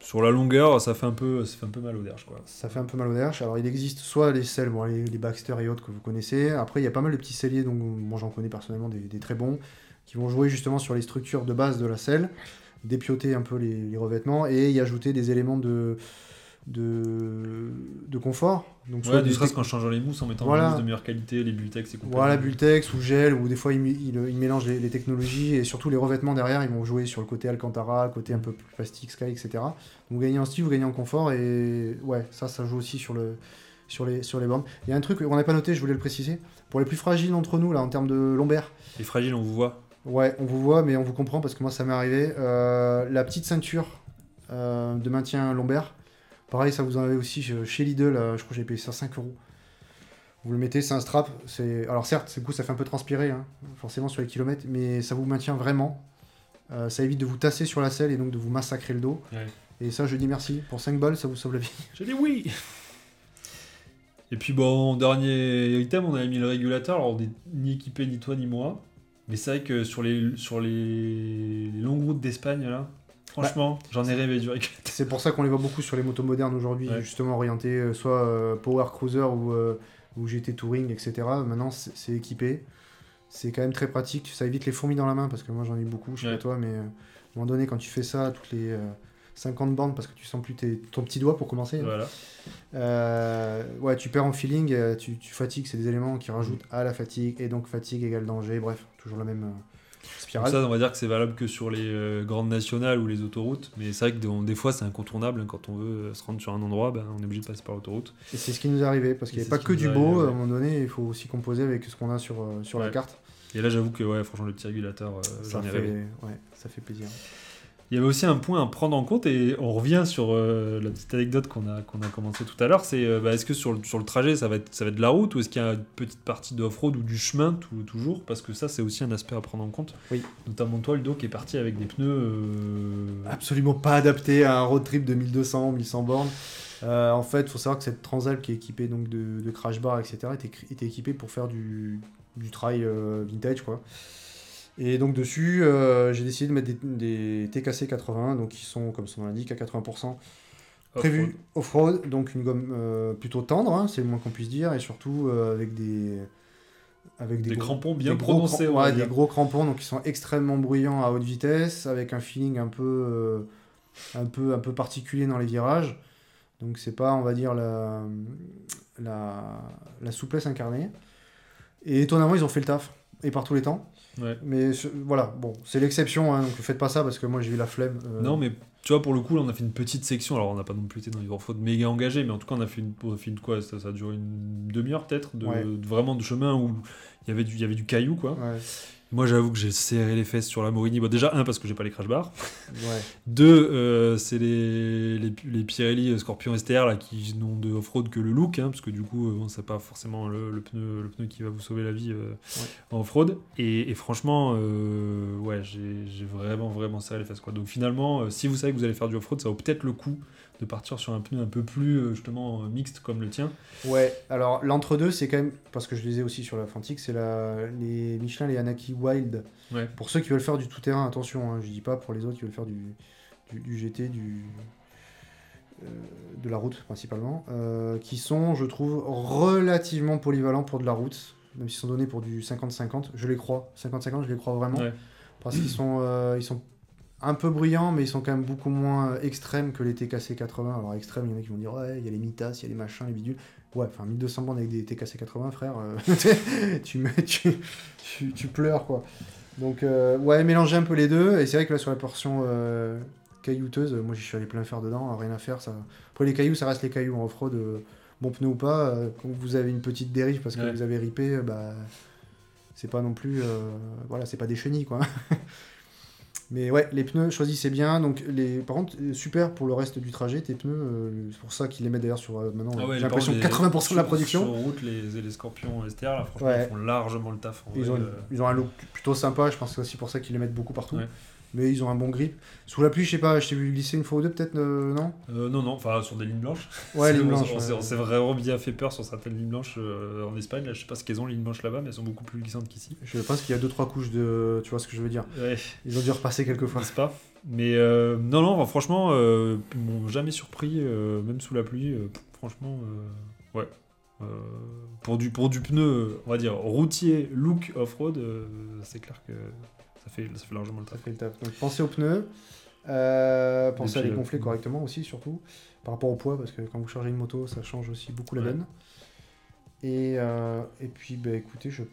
sur la longueur, ça fait un peu mal aux derches, quoi. Ça fait un peu mal aux derches. Alors il existe soit les selles, les Baxter et autres que vous connaissez. Après il y a pas mal de petits selliers, donc moi j'en connais personnellement des très bons, qui vont jouer justement sur les structures de base de la selle, dépioter un peu les revêtements et y ajouter des éléments de confort. Donc soit ne serait-ce qu'en changeant les mousses, en mettant des mousses de meilleure qualité, les Bultex et compagnie. Voilà, Bultex ou gel, ou des fois ils mélangent les technologies et surtout les revêtements derrière, ils vont jouer sur le côté Alcantara, le côté un peu plus plastique, Sky, etc. Donc vous gagnez en style, vous gagnez en confort et ça joue aussi sur les bornes. Il y a un truc qu'on n'a pas noté, je voulais le préciser, pour les plus fragiles d'entre nous en termes de lombaire. Les fragiles, on vous voit. Ouais, on vous voit mais on vous comprend parce que moi ça m'est arrivé. La petite ceinture de maintien lombaire. Pareil, ça vous en avez aussi chez Lidl, je crois que j'ai payé ça 5€. Vous le mettez, c'est un strap. Alors certes, du coup, ça fait un peu transpirer, forcément sur les kilomètres, mais ça vous maintient vraiment. Ça évite de vous tasser sur la selle et donc de vous massacrer le dos. Ouais. Et ça, je dis merci. Pour 5 balles, ça vous sauve la vie. J'ai dit oui. Et puis en dernier item, on avait mis le régulateur. Alors on n'est ni équipé, ni toi, ni moi. Mais c'est vrai que sur les longues routes d'Espagne, là... Franchement, j'en ai rêvé du régulateur. C'est pour ça qu'on les voit beaucoup sur les motos modernes aujourd'hui, justement orientées soit Power Cruiser ou GT Touring, etc. Maintenant, c'est équipé. C'est quand même très pratique. Ça évite les fourmis dans la main, parce que moi, j'en ai beaucoup, je sais pas toi, mais à un moment donné, quand tu fais ça, toutes les 50 bandes, parce que tu sens plus ton petit doigt pour commencer. Voilà. Tu perds en feeling, tu fatigues. C'est des éléments qui rajoutent à la fatigue, et donc fatigue égale danger. Bref, toujours la même... spirale. Donc ça, on va dire que c'est valable que sur les grandes nationales ou les autoroutes, mais c'est vrai que des fois c'est incontournable, quand on veut se rendre sur un endroit, on est obligé de passer par l'autoroute. Et c'est ce qui nous est arrivé, parce qu'il n'y a pas que du beau, à un moment donné, il faut aussi composer avec ce qu'on a sur la carte. Et là j'avoue que franchement le petit régulateur, j'en ai rêvé. Ouais, ça fait plaisir. Il y avait aussi un point à prendre en compte, et on revient sur la petite anecdote qu'on a commencé tout à l'heure, c'est est-ce que sur le trajet ça va être de la route, ou est-ce qu'il y a une petite partie de off-road ou du chemin toujours, parce que ça c'est aussi un aspect à prendre en compte. Oui. Notamment toi Ludo qui est parti avec des pneus absolument pas adaptés à un road trip de 1200 ou 1100 bornes. En fait il faut savoir que cette Transalp qui est équipée donc de crash bar, etc. était équipée pour faire du trail vintage, quoi. Et donc dessus, j'ai décidé de mettre des TKC 80, donc qui sont, comme son nom l'indique, à 80% prévus off-road, donc une gomme plutôt tendre, c'est le moins qu'on puisse dire, et surtout avec des crampons bien prononcés. Des gros crampons, donc qui sont extrêmement bruyants à haute vitesse, avec un feeling un peu particulier dans les virages. Donc c'est pas, on va dire, la souplesse incarnée. Et étonnamment, ils ont fait le taf, et par tous les temps. Ouais. Mais c'est l'exception, donc faites pas ça parce que moi j'ai eu la flemme. Non, mais tu vois, pour le coup, là, on a fait une petite section. Alors, on n'a pas non plus été dans les off-road méga engagés, mais en tout cas, on a fait une quoi, ça a duré une demi-heure peut-être, vraiment de chemin où il y avait du caillou, quoi. Ouais. Moi, j'avoue que j'ai serré les fesses sur la Morini. Déjà, un, parce que j'ai pas les crash bars. Ouais. Deux, c'est les Pirelli Scorpion STR là, qui n'ont de off-road que le look, parce que du coup, c'est pas forcément le pneu qui va vous sauver la vie en off-road. Et franchement, j'ai vraiment serré les fesses, quoi. Donc finalement, si vous savez que vous allez faire du off-road, ça vaut peut-être le coup de partir sur un pneu un peu plus justement mixte comme le tien. Ouais, alors l'entre-deux, c'est quand même, parce que je lisais aussi sur la Fantique, c'est les Michelin, les Anaki Wild. Ouais. Pour ceux qui veulent faire du tout-terrain, attention, je dis pas pour les autres qui veulent faire du GT, de la route principalement, qui sont, je trouve, relativement polyvalents pour de la route, même s'ils sont donnés pour du 50-50, je les crois vraiment, parce qu'ils sont un peu bruyants, mais ils sont quand même beaucoup moins extrêmes que les TKC80. Alors extrêmes, il y en a qui vont dire ouais, il y a les Mitas, il y a les machins, les bidules. Ouais, enfin 1200 bandes avec des TKC80, frère, tu pleures quoi. Donc ouais, mélanger un peu les deux. Et c'est vrai que là sur la portion caillouteuse, moi je suis allé plein faire dedans, rien à faire. Ça... Après les cailloux, ça reste les cailloux en off-road, bon pneu ou pas. Quand vous avez une petite dérive parce que vous avez ripé, bah c'est pas non plus, voilà, c'est pas des chenilles quoi. Mais ouais, les pneus, choisissez bien. Donc les, par contre, super pour le reste du trajet, tes pneus. C'est pour ça qu'ils les mettent d'ailleurs sur maintenant. Ah ouais, j'ai l'impression que 80% de la production. Sur route, les Scorpions STR, là, franchement, ils font largement le taf. Ils ont un look plutôt sympa. Je pense que c'est aussi pour ça qu'ils les mettent beaucoup partout. Ouais. Mais ils ont un bon grip. Sous la pluie, je sais pas, je t'ai vu glisser une fois ou deux, peut-être, non ? Non, enfin sur des lignes blanches. Ouais, lignes blanches. On s'est vraiment bien fait peur sur certaines lignes blanches en Espagne. Là, je sais pas ce qu'elles ont, les lignes blanches là-bas, mais elles sont beaucoup plus glissantes qu'ici. Je pense qu'il y a 2-3 couches de. Tu vois ce que je veux dire ? Ouais. Ils ont dû repasser quelques fois. C'est pas. Mais non, bah, franchement, ils m'ont jamais surpris, même sous la pluie. Franchement, ouais. Pour du pneu, on va dire, routier, look off-road, c'est clair que. Ça fait largement le taf. Donc pensez aux pneus, pensez à les gonfler correctement aussi, surtout par rapport au poids, parce que quand vous chargez une moto, ça change aussi beaucoup la donne. Et puis, bah, écoutez, s'il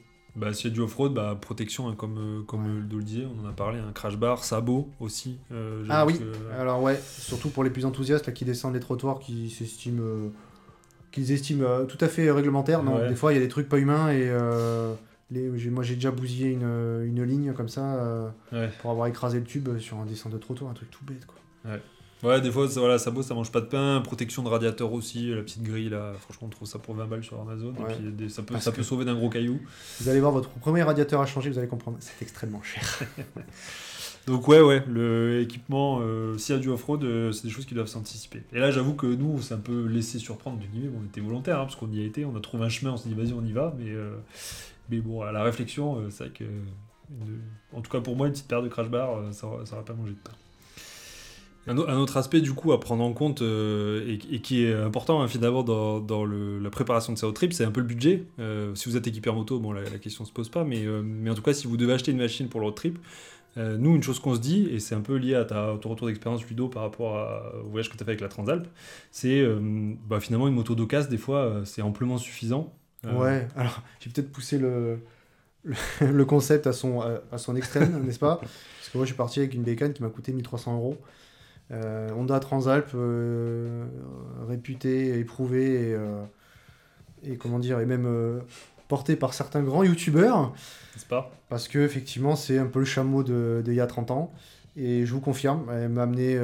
y a du off-road, bah, protection, hein, comme Ludo le disait, on en a parlé, un crash bar, sabot aussi. Ah oui, alors ouais, surtout pour les plus enthousiastes là, qui descendent les trottoirs, qui s'estiment, tout à fait réglementaires. Non, des fois, il y a des trucs pas humains et... moi j'ai déjà bousillé une ligne comme ça pour avoir écrasé le tube sur un dessin de trottoir, un truc tout bête quoi. Ouais, des fois sabot ça mange pas de pain, protection de radiateur aussi, la petite grille là, franchement on trouve ça pour 20 balles sur Amazon et puis ça peut sauver d'un gros caillou. Vous allez voir, votre premier radiateur à changer, vous allez comprendre, c'est extrêmement cher. Donc ouais, le équipement, s'il y a du off-road, c'est des choses qui doivent s'anticiper. Et là, j'avoue que nous, on s'est un peu laissé surprendre, on était volontaire, hein, parce qu'on y a été, on a trouvé un chemin, on s'est dit vas-y, on y va, mais bon, à la réflexion, c'est vrai que, en tout cas pour moi, une petite paire de crash bar, ça n'aurait pas mangé de pain. Un autre aspect du coup à prendre en compte et qui est important hein, finalement dans la préparation de sa road trip, c'est un peu le budget. Si vous êtes équipé en moto, bon la question se pose pas, mais en tout cas si vous devez acheter une machine pour le road trip, nous une chose qu'on se dit, et c'est un peu lié à ton retour d'expérience Ludo par rapport au voyage que tu as fait avec la Transalp, c'est finalement une moto d'occasion des fois c'est amplement suffisant. Ouais, alors j'ai peut-être poussé le concept à son extrême, n'est-ce pas ? Parce que moi je suis parti avec une bécane qui m'a coûté 1 300 €. Honda Transalp, réputée, éprouvée et comment dire, et même portée par certains grands youtubeurs, n'est-ce pas ? Parce que effectivement c'est un peu le chameau d'il y a 30 ans et je vous confirme, elle m'a amené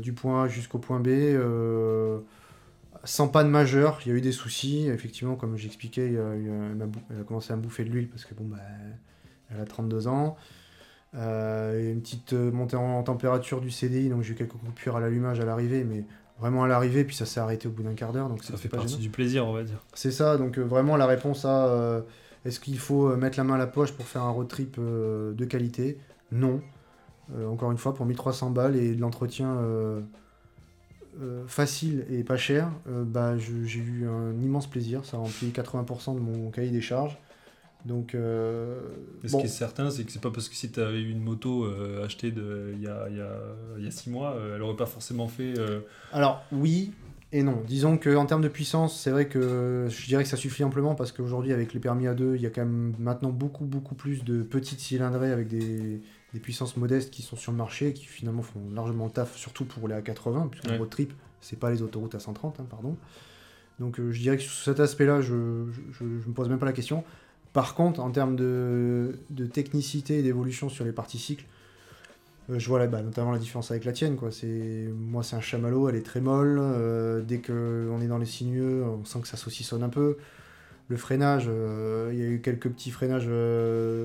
du point A jusqu'au point B sans panne majeure. Il y a eu des soucis, effectivement comme j'expliquais, elle a commencé à me bouffer de l'huile parce que elle a 32 ans. Une petite montée en température du CDI, donc j'ai eu quelques coupures à l'allumage à l'arrivée, mais vraiment à l'arrivée, puis ça s'est arrêté au bout d'un quart d'heure, donc ça fait pas partie du plaisir, on va dire. C'est ça, donc vraiment la réponse à est-ce qu'il faut mettre la main à la poche pour faire un road trip de qualité ? Non. Encore une fois, pour 1300 balles et de l'entretien facile et pas cher, j'ai eu un immense plaisir, ça a rempli 80% de mon cahier des charges. Donc, ce qui est certain, c'est que c'est pas parce que si tu avais eu une moto achetée il y a 6 mois, elle aurait pas forcément fait. Alors, oui et non. Disons qu'en termes de puissance, c'est vrai que je dirais que ça suffit amplement parce qu'aujourd'hui, avec les permis A2, il y a quand même maintenant beaucoup, beaucoup plus de petites cylindrées avec des puissances modestes qui sont sur le marché et qui finalement font largement le taf, surtout pour les A80, puisque le road trip, c'est pas les autoroutes à 130, hein, pardon. Donc, je dirais que sur cet aspect-là, je me pose même pas la question. Par contre, en termes de technicité et d'évolution sur les parties cycles, je vois notamment la différence avec la tienne, quoi. Moi, c'est un chamallow, elle est très molle. Dès qu'on est dans les sinueux, on sent que ça saucissonne un peu. Le freinage, il y a eu quelques petits freinages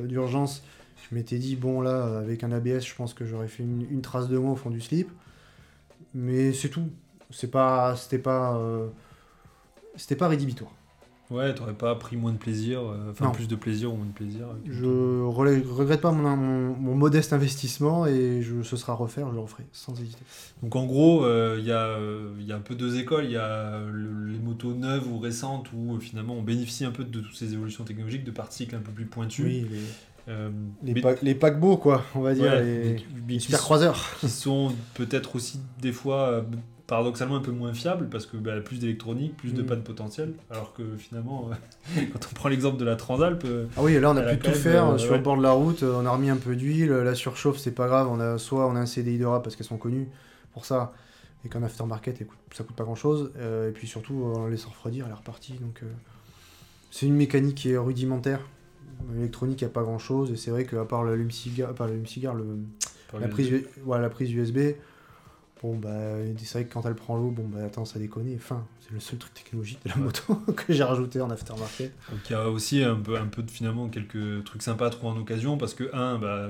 d'urgence. Je m'étais dit, bon, là, avec un ABS, je pense que j'aurais fait une trace de moins au fond du slip. Mais c'est tout. C'était pas rédhibitoire. Ouais, t'aurais pas pris moins de plaisir, plus de plaisir ou moins de plaisir. Je regrette pas mon modeste investissement et ce sera à refaire, je le referai sans hésiter. Donc en gros, il y a un peu deux écoles, il y a les motos neuves ou récentes où finalement on bénéficie un peu de toutes ces évolutions technologiques, de parties un peu plus pointues. Oui, Les paquebots, quoi, on va dire, ouais, les super croiseurs. Qui sont peut-être aussi des fois paradoxalement un peu moins fiables parce que plus d'électronique, plus de panne potentielle. Alors que finalement, quand on prend l'exemple de la Transalp. Ah oui, là on a pu tout faire sur le bord de la route, on a remis un peu d'huile, la surchauffe, c'est pas grave, on a un CDI de rap parce qu'elles sont connues pour ça. Et qu'en aftermarket, ça coûte pas grand chose. Et puis surtout, on laisse refroidir, elle est repartie. Donc, c'est une mécanique qui est rudimentaire. L'électronique, il n'y a pas grand chose. Et c'est vrai qu'à part l'allume-cigare, la prise USB, c'est vrai que quand elle prend l'eau, ça déconne. Enfin, c'est le seul truc technologique de la moto que j'ai rajouté en aftermarket. Donc il y a aussi un peu finalement quelques trucs sympas à trouver en occasion. Parce que,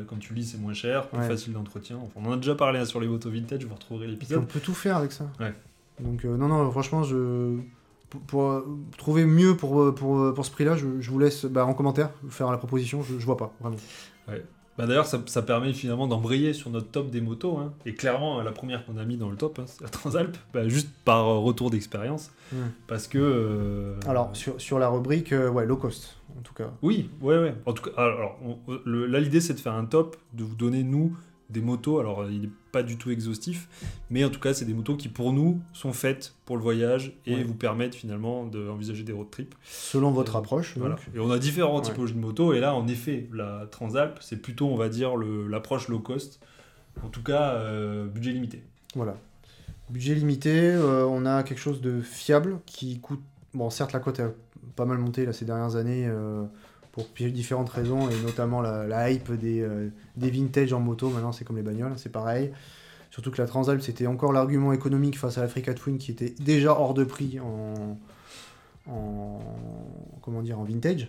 comme tu le dis, c'est moins cher, plus facile d'entretien. Enfin, on en a déjà parlé sur les motos vintage, vous retrouverez l'épisode. Et on peut tout faire avec ça. Ouais. Donc, franchement, pour trouver mieux pour ce prix-là, je vous laisse en commentaire faire la proposition, je vois pas, vraiment. Ouais. D'ailleurs, ça permet finalement d'embrayer sur notre top des motos. Hein. Et clairement, la première qu'on a mis dans le top, c'est la Transalp, juste par retour d'expérience. Mmh. Parce que... Alors, sur la rubrique, low cost, en tout cas. Oui, ouais. En tout cas, alors, l'idée, c'est de faire un top, de vous donner, nous, des motos. Alors, il n'est pas du tout exhaustif, mais en tout cas, c'est des motos qui, pour nous, sont faites pour le voyage et vous permettent finalement d'envisager des road trips. Selon votre approche. Voilà. Donc. Et on a différents typologies de motos. Et là, en effet, la Transalp, c'est plutôt, on va dire, l'approche low cost. En tout cas, budget limité. Voilà. Budget limité, on a quelque chose de fiable qui coûte... Bon, certes, la cote a pas mal monté là, ces dernières années... pour différentes raisons, et notamment la hype des vintage en moto. Maintenant, c'est comme les bagnoles, c'est pareil. Surtout que la Transalp, c'était encore l'argument économique face à la Africa Twin qui était déjà hors de prix en vintage.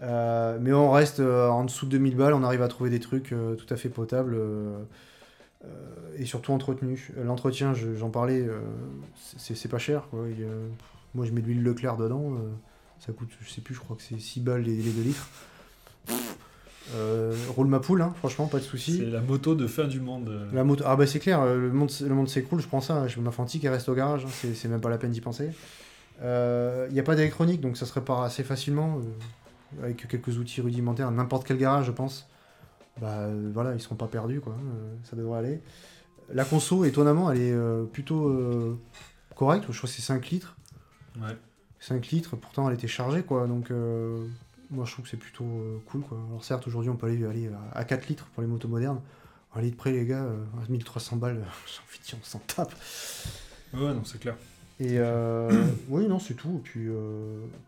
Mais on reste en dessous de 2000 balles, on arrive à trouver des trucs tout à fait potables et surtout entretenus. L'entretien, j'en parlais, c'est pas cher, quoi. Moi, je mets de l'huile Leclerc dedans. Ça coûte, je crois que c'est 6 balles les 2 litres. Roule ma poule, hein, franchement, pas de soucis. C'est la moto de fin du monde. La moto, c'est clair, le monde s'écroule, je prends ça, je mets ma Fantique et reste au garage, hein, c'est même pas la peine d'y penser. Il n'y a pas d'électronique, donc ça se répare assez facilement, avec quelques outils rudimentaires. N'importe quel garage, je pense, ils seront pas perdus, quoi, ça devrait aller. La conso, étonnamment, elle est plutôt correcte, je crois que c'est 5 litres. Ouais. 5 litres, pourtant elle était chargée, quoi, donc moi je trouve que c'est plutôt cool, quoi. Alors certes, aujourd'hui on peut aller à 4 litres pour les motos modernes, à litre près, les gars, 1300 balles, j'ai envie de dire, on s'en tape. Ouais, non, c'est clair. Et oui, non, c'est tout. Et puis,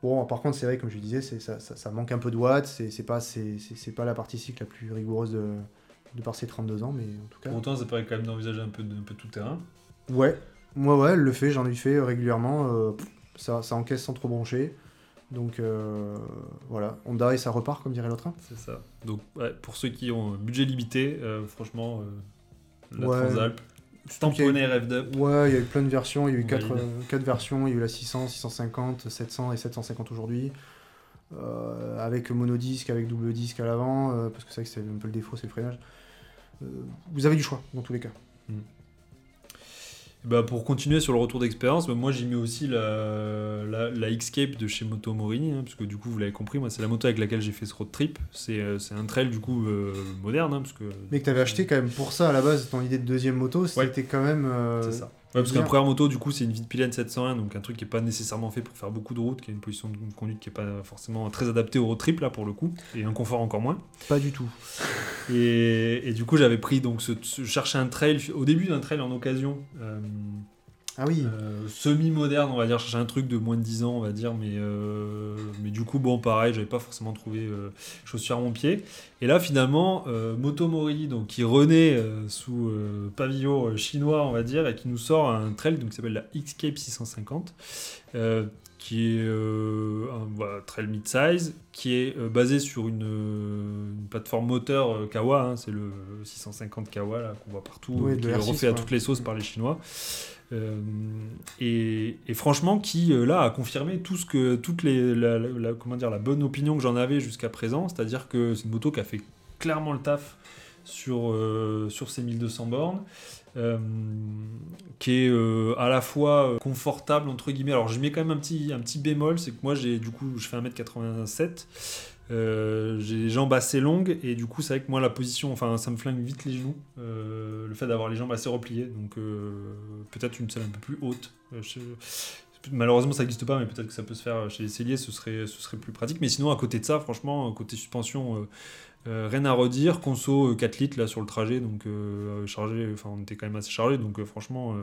par contre, c'est vrai, comme je disais, ça manque un peu de watts, c'est pas la partie cycle la plus rigoureuse de par ses 32 ans, mais en tout cas... Pour autant, ça paraît quand même d'envisager un peu tout terrain. Ouais, moi, elle le fait, j'en ai fait régulièrement... Ça encaisse sans trop broncher, donc voilà, Honda et ça repart, comme dirait l'autre. C'est ça, donc pour ceux qui ont un budget limité, franchement, la Transalp, tamponnée Revved Up. Ouais, il y a eu plein de versions, il y a eu 4 versions, il y a eu la 600, 650, 700 et 750 aujourd'hui, avec monodisque, avec double disque à l'avant, parce que c'est vrai que c'est un peu le défaut, c'est le freinage. Vous avez du choix, dans tous les cas. Mm. Pour continuer sur le retour d'expérience, moi j'ai mis aussi la X-Cape de chez Moto Morini, hein, parce que du coup vous l'avez compris, moi c'est la moto avec laquelle j'ai fait ce road trip, c'est un trail du coup moderne. Hein, parce que... Mais que t'avais acheté quand même pour ça à la base, ton idée de deuxième moto, c'était quand même... C'est ça. Ouais, parce que la première moto du coup c'est une Vitpilène 701, donc un truc qui n'est pas nécessairement fait pour faire beaucoup de route, qui a une position de conduite qui n'est pas forcément très adaptée au road trip là pour le coup, et un confort encore moins. Pas du tout. Et du coup j'avais pris, donc je cherchais un trail, au début d'un trail en occasion... semi-moderne, on va dire, chercher un truc de moins de 10 ans, on va dire, mais du coup, pareil, j'avais pas forcément trouvé chaussures à mon pied. Et là, finalement, Moto Morini, donc qui renaît sous pavillon chinois, on va dire, et qui nous sort un trail donc, qui s'appelle la X-Cape 650, qui est un trail mid-size, qui est basé sur une plateforme moteur Kawa, hein, c'est le 650 Kawa là, qu'on voit partout, qui est refait à toutes les sauces par les Chinois. Et franchement qui là a confirmé la bonne opinion que j'en avais jusqu'à présent, c'est-à-dire que c'est une moto qui a fait clairement le taf sur ses 1200 bornes, qui est à la fois confortable entre guillemets. Alors je mets quand même un petit bémol, c'est que moi je fais 1m87, J'ai les jambes assez longues et du coup c'est vrai que moi la position, enfin ça me flingue vite les genoux, le fait d'avoir les jambes assez repliées, donc peut-être une selle un peu plus haute, malheureusement ça n'existe pas, mais peut-être que ça peut se faire chez les selliers, ce serait plus pratique. Mais sinon à côté de ça, franchement côté suspension, rien à redire. Conso 4 litres là sur le trajet, donc chargé, enfin on était quand même assez chargé, donc franchement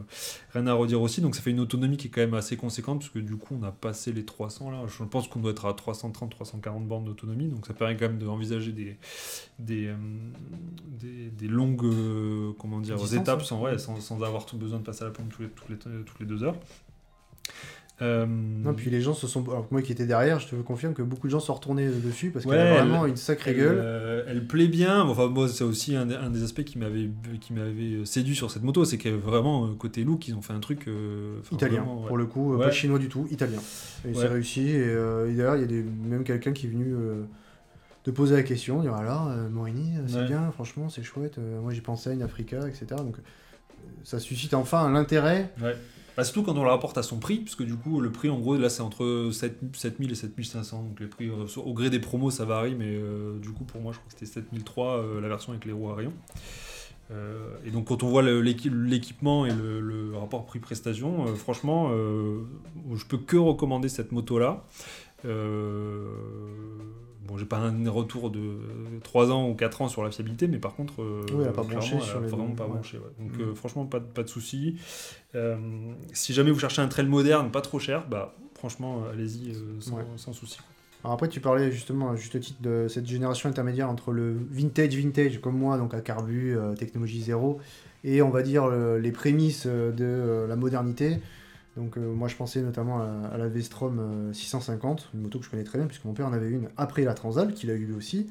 rien à redire aussi. Donc ça fait une autonomie qui est quand même assez conséquente, parce que du coup on a passé les 300 là, je pense qu'on doit être à 330-340 bornes d'autonomie, donc ça permet quand même d'envisager des longues comment dire, distance, étapes, ouais. sans avoir tout besoin de passer à la pompe toutes les 2 heures. Non, puis les gens se sont. Alors, moi qui étais derrière, je te confirme que beaucoup de gens sont retournés dessus parce qu'elle a vraiment une sacrée gueule. Elle plaît bien. Enfin, moi, c'est aussi un des aspects qui m'avait séduit sur cette moto, c'est que vraiment côté look, ils ont fait un truc italien. Vraiment, ouais. Pour le coup, pas chinois du tout, italien. Et ouais. C'est réussi. Et d'ailleurs, il y a même quelqu'un qui est venu de poser la question. Il y alors Morini, c'est ouais. bien, franchement, c'est chouette. Moi, j'ai pensé à une Africa, etc. Donc, ça suscite enfin l'intérêt. Ouais. Bah surtout quand on la rapporte à son prix, puisque du coup le prix en gros là c'est entre 7000 et 7500, donc les prix au gré des promos ça varie, mais du coup pour moi je crois que c'était 7003 la version avec les roues à rayons, et donc quand on voit l'équipement et le rapport prix-prestation, franchement je peux que recommander cette moto là. Bon, j'ai pas un retour de 3 ans ou 4 ans sur la fiabilité, mais par contre, oui, pas branché, vraiment pas branché. Ouais. Donc, franchement, pas de soucis. Si jamais vous cherchez un trail moderne, pas trop cher, bah, franchement, allez-y sans souci. Alors après, tu parlais justement, à juste titre, de cette génération intermédiaire entre le vintage comme moi, donc à carbu, technologie zéro, et on va dire les prémices de la modernité. Donc moi je pensais notamment à la Vestrom 650, une moto que je connais très bien puisque mon père en avait une après la Transalp, qu'il a eu lui aussi.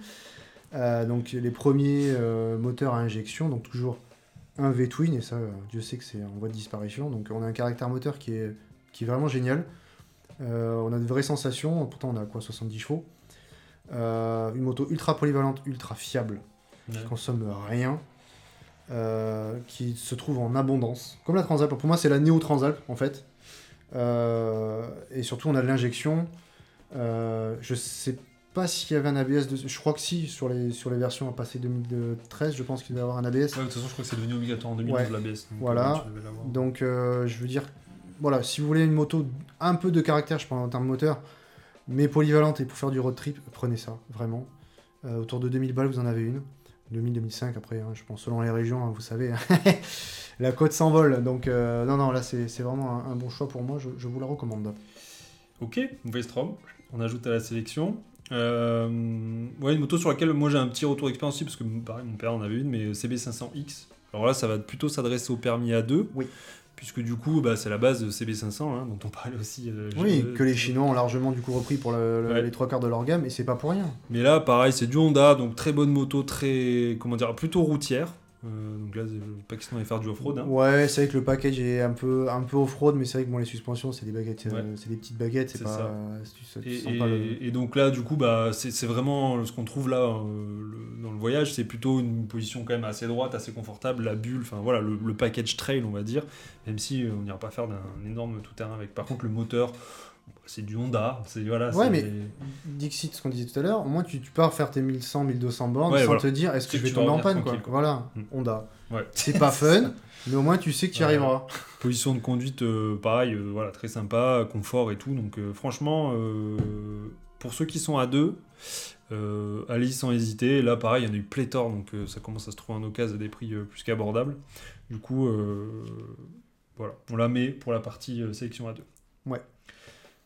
Donc les premiers moteurs à injection, donc toujours un V-twin, et ça Dieu sait que c'est en voie de disparition. Donc on a un caractère moteur qui est vraiment génial. On a de vraies sensations, pourtant on a quoi, 70 chevaux. Une moto ultra polyvalente, ultra fiable, qui consomme rien. Qui se trouve en abondance, comme la Transalp. Pour moi, c'est la Néo Transalp en fait. Et surtout, on a de l'injection. Je sais pas s'il y avait un ABS. Je crois que si, sur les versions à passer 2013, je pense qu'il doit y avoir un ABS. Ouais, de toute façon, je crois que c'est devenu obligatoire en 2012 l'ABS. Donc voilà. Donc, je veux dire, voilà, si vous voulez une moto un peu de caractère, je parle en termes moteur, mais polyvalente et pour faire du road trip, prenez ça vraiment. Autour de 2000 balles, vous en avez une. 2000-2005 après, hein, je pense, selon les régions, hein, vous savez, la côte s'envole. Donc non, là c'est vraiment un bon choix pour moi, je vous la recommande. Ok, Vestrom, on ajoute à la sélection. Une moto sur laquelle moi j'ai un petit retour d'expérience aussi, parce que pareil, mon père en avait une, mais CB500X. Alors là, ça va plutôt s'adresser au permis A2. Oui. Puisque du coup, bah, c'est la base de CB500, hein, dont on parlait aussi. Que les Chinois ont largement du coup repris pour les 3/4 de leur gamme, et c'est pas pour rien. Mais là, pareil, c'est du Honda, donc très bonne moto, très, comment dire, plutôt routière. Donc là, pas qu'ils allaient faire du off-road. Hein. Ouais, c'est vrai que le package est un peu off-road, mais c'est vrai que bon, les suspensions, c'est des baguettes, c'est des petites baguettes, c'est pas. Ça. Et donc là, du coup, bah, c'est vraiment ce qu'on trouve là dans le voyage, c'est plutôt une position quand même assez droite, assez confortable, la bulle, enfin voilà, le package trail, on va dire, même si on n'ira pas faire d'un énorme tout-terrain avec. Par contre, le moteur. C'est du Honda, c'est voilà. Ouais, c'est... mais Dixit, ce qu'on disait tout à l'heure, au moins tu pars faire tes 1100, 1200 bornes te dire est-ce que je vais tomber en panne, quoi. Voilà, Honda. Ouais. C'est pas fun, mais au moins tu sais que tu y arriveras. Position de conduite, pareil, voilà, très sympa, confort et tout. Donc franchement, pour ceux qui sont à deux, allez-y sans hésiter. Là, pareil, il y en a eu pléthore, donc ça commence à se trouver en occasion à des prix plus qu'abordables. Du coup, voilà, on la met pour la partie sélection à deux. Ouais.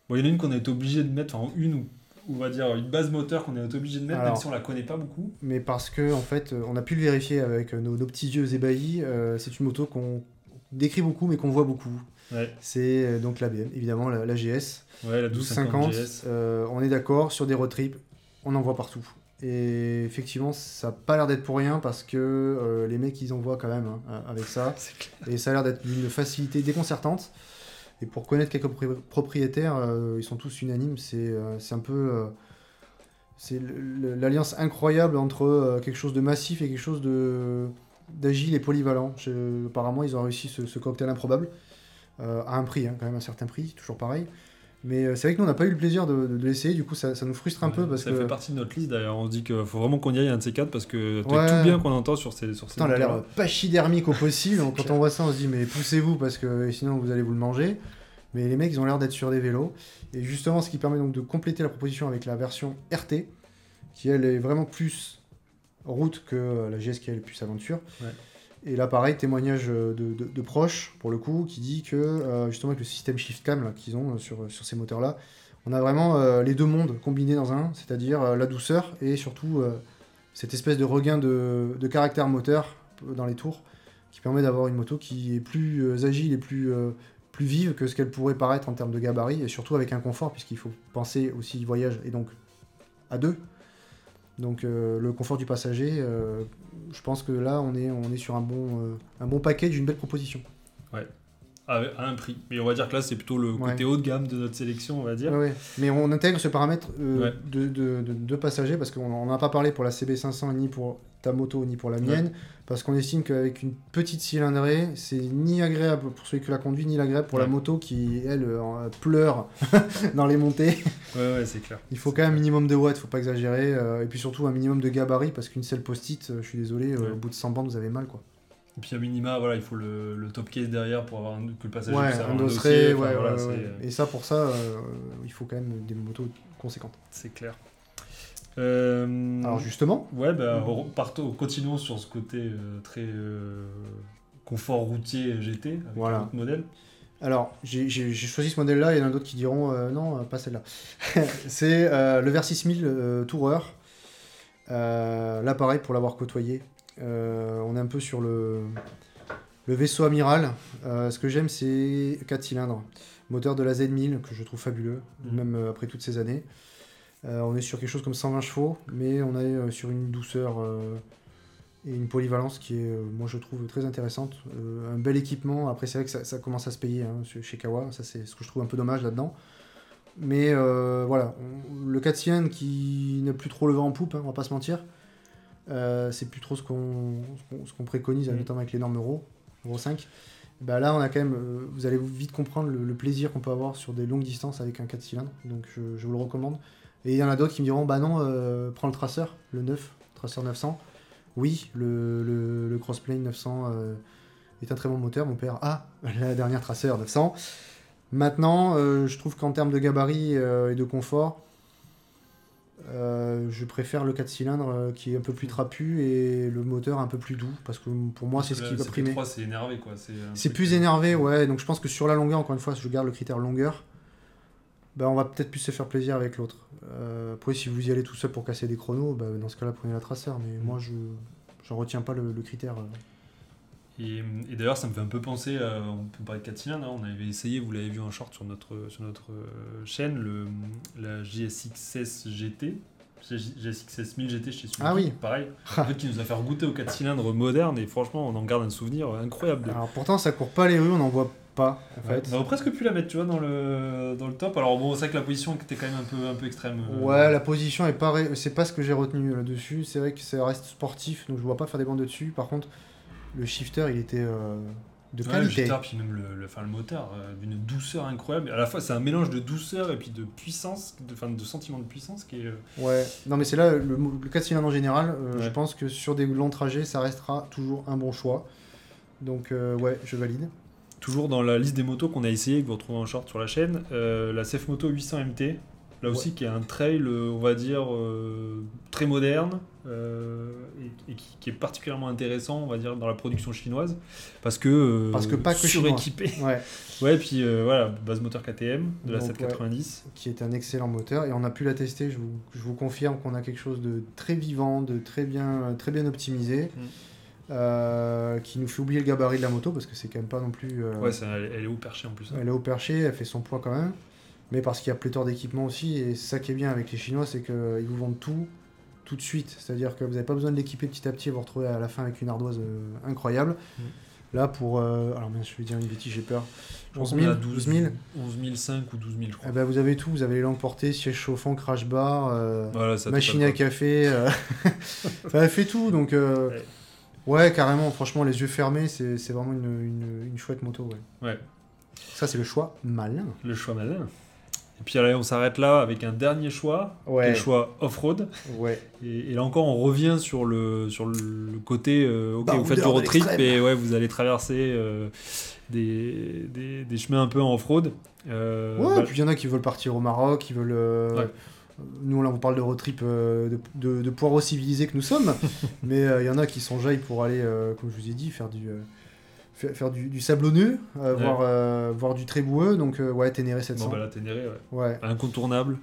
Bon, il y en a une qu'on a été obligé de mettre, enfin une, on va dire une base moteur qu'on a été obligé de mettre, alors, même si on la connaît pas beaucoup. Mais parce que en fait, on a pu le vérifier avec nos petits yeux ébahis, c'est une moto qu'on décrit beaucoup mais qu'on voit beaucoup. Ouais. C'est donc la BM, évidemment la GS, la 1250 GS. On est d'accord, sur des road trips, on en voit partout. Et effectivement, ça n'a pas l'air d'être pour rien parce que les mecs, ils en voient quand même hein, avec ça. C'est clair. Et ça a l'air d'être d'une facilité déconcertante. Et pour connaître quelques propriétaires, ils sont tous unanimes, c'est un peu c'est l'alliance incroyable entre quelque chose de massif et quelque chose d'agile et polyvalent. Apparemment, ils ont réussi ce cocktail improbable, à un prix, hein, quand même un certain prix, toujours pareil. Mais c'est vrai que nous, on n'a pas eu le plaisir de l'essayer, du coup, ça nous frustre un peu. Parce ça que... fait partie de notre liste, d'ailleurs. On se dit qu'il faut vraiment qu'on y aille à un de ces quatre, parce que c'est tout bien qu'on entend sur ces... Sur ces Putain, elle a l'air pachydermique au possible. Donc, quand on voit ça, on se dit, mais poussez-vous, parce que sinon, vous allez vous le manger. Mais les mecs, ils ont l'air d'être sur des vélos. Et justement, ce qui permet donc de compléter la proposition avec la version RT, qui, elle, est vraiment plus route que la GS qui, elle, est plus aventure. Ouais. Et là, pareil, témoignage de proches, pour le coup, qui dit que, justement, avec le système Shift Cam là, qu'ils ont sur ces moteurs-là, on a vraiment les deux mondes combinés dans un, c'est-à-dire la douceur et surtout cette espèce de regain de caractère moteur dans les tours, qui permet d'avoir une moto qui est plus agile et plus vive que ce qu'elle pourrait paraître en termes de gabarit, et surtout avec un confort, puisqu'il faut penser aussi voyage, et donc à deux. Donc le confort du passager, je pense que là on est sur un bon package, une belle proposition. Ouais, à un prix. Mais on va dire que là c'est plutôt le côté haut de gamme de notre sélection, on va dire. Ouais. Mais on intègre ce paramètre de passager, parce qu'on n'en a pas parlé pour la CB500 ni pour ta moto ni pour la mienne, parce qu'on estime qu'avec une petite cylindrée, c'est ni agréable pour celui qui la conduit, ni agréable pour la moto qui, elle, pleure dans les montées. Ouais, c'est clair. Il faut quand même un minimum de watts, faut pas exagérer, et puis surtout un minimum de gabarit, parce qu'une selle post-it, je suis désolé, au bout de 100 bandes, vous avez mal, quoi. Et puis à minima, voilà, il faut le top case derrière pour avoir que le passager puisse avoir un dossier. Enfin, Et ça, pour ça, il faut quand même des motos conséquentes. C'est clair. Alors justement, continuons sur ce côté très confort routier GT avec notre modèle. Alors j'ai choisi ce modèle-là, il y en a d'autres qui diront non, pas celle-là. C'est le Ver 6000 Tourer. Là pareil, pour l'avoir côtoyé, on est un peu sur le vaisseau amiral. Ce que j'aime, c'est 4 cylindres, moteur de la Z1000 que je trouve fabuleux, même après toutes ces années. On est sur quelque chose comme 120 chevaux, mais on est sur une douceur et une polyvalence qui est, moi je trouve, très intéressante. Un bel équipement. Après, c'est vrai que ça commence à se payer chez Kawa. Ça, c'est ce que je trouve un peu dommage là-dedans. Mais le 4 cylindres qui n'a plus trop le vent en poupe, on va pas se mentir. C'est plus trop ce qu'on préconise, notamment avec les normes Euro 5. Bah là, on a quand même, vous allez vite comprendre le plaisir qu'on peut avoir sur des longues distances avec un 4 cylindres. Donc, je vous le recommande. Et il y en a d'autres qui me diront, bah non, prends le Tracer, le 9, Tracer 900. Oui, le Crossplane 900 est un très bon moteur. Mon père a la dernière Tracer 900. Maintenant, je trouve qu'en termes de gabarit et de confort, je préfère le 4 cylindres qui est un peu plus trapu et le moteur un peu plus doux, parce que pour moi, c'est ce qui va primer. Le 3, c'est énervé, quoi. C'est plus énervé, ouais. Donc je pense que sur la longueur, encore une fois, je garde le critère longueur. Bah, on va peut-être plus se faire plaisir avec l'autre. Après, si vous y allez tout seul pour casser des chronos, bah, dans ce cas-là, prenez la Tracer. Mais moi, j'en retiens pas le critère. Et d'ailleurs, ça me fait un peu penser, on peut parler de 4 cylindres, on avait essayé, vous l'avez vu en short sur notre chaîne, la GSX-16 GT, GSX-16 000 GT chez Suzuki, pareil, en fait, qui nous a fait goûter aux 4 cylindres modernes, et franchement, on en garde un souvenir incroyable. Alors pourtant, ça court pas les rues, on en voit pas, en fait. On aurait presque pu la mettre, tu vois, dans le top. Alors bon, c'est vrai que la position était quand même un peu extrême. Ouais, la position est pas... C'est pas ce que j'ai retenu là-dessus. C'est vrai que ça reste sportif, donc je vois pas faire des bandes de dessus. Par contre, le shifter, il était de qualité. Le shifter, puis même le moteur, d'une douceur incroyable. À la fois, c'est un mélange de douceur et puis de puissance, de sentiment de puissance qui est... Ouais, non mais c'est là, le 4 cylindres en général, je pense que sur des longs trajets, ça restera toujours un bon choix. Donc je valide. Toujours dans la liste des motos qu'on a essayé, que vous retrouvez en short sur la chaîne, la Cef Moto 800 MT, là aussi qui est un trail, on va dire, très moderne, et qui est particulièrement intéressant, on va dire, dans la production chinoise, parce que pas que suréquipé. Ouais. Ouais, puis base moteur KTM de la 790. Ouais, qui est un excellent moteur, et on a pu la tester, je vous confirme qu'on a quelque chose de très vivant, de très bien optimisé. Qui nous fait oublier le gabarit de la moto, parce que c'est quand même pas non plus... elle est haut perchée en plus. Hein. Elle est haut perchée, elle fait son poids quand même, mais parce qu'il y a pléthore d'équipements aussi, et c'est ça qui est bien avec les Chinois, c'est qu'ils vous vendent tout de suite, c'est-à-dire que vous n'avez pas besoin de l'équiper petit à petit, vous retrouvez à la fin avec une ardoise incroyable. Là pour... alors bien, je vais dire une bêtise, j'ai peur. 11 000 11 005 ou 12 000, je crois. Eh ben, vous avez tout, vous avez les langues portées, siège chauffant, crash bar, machine à café, enfin elle fait tout, donc... Ouais, carrément, franchement, les yeux fermés, c'est vraiment une chouette moto. Ouais. Ça, c'est le choix malin. Et puis allez, on s'arrête là avec un dernier choix, ouais, le choix off-road. Ouais. Et là encore, on revient sur le côté, ok, vous faites le road trip et ouais, vous allez traverser des chemins un peu en off-road. Ouais, bah, puis il y en a qui veulent partir au Maroc, qui veulent... ouais. Nous, là, on parle de road trip de poireaux civilisés que nous sommes, mais il y en a qui s'enjaillent pour aller, comme je vous ai dit, faire du sablonneux, ouais, voir du très boueux, donc ouais, Ténéré 700. Bon, bah, la Ténéré, ouais. Ouais. Incontournable.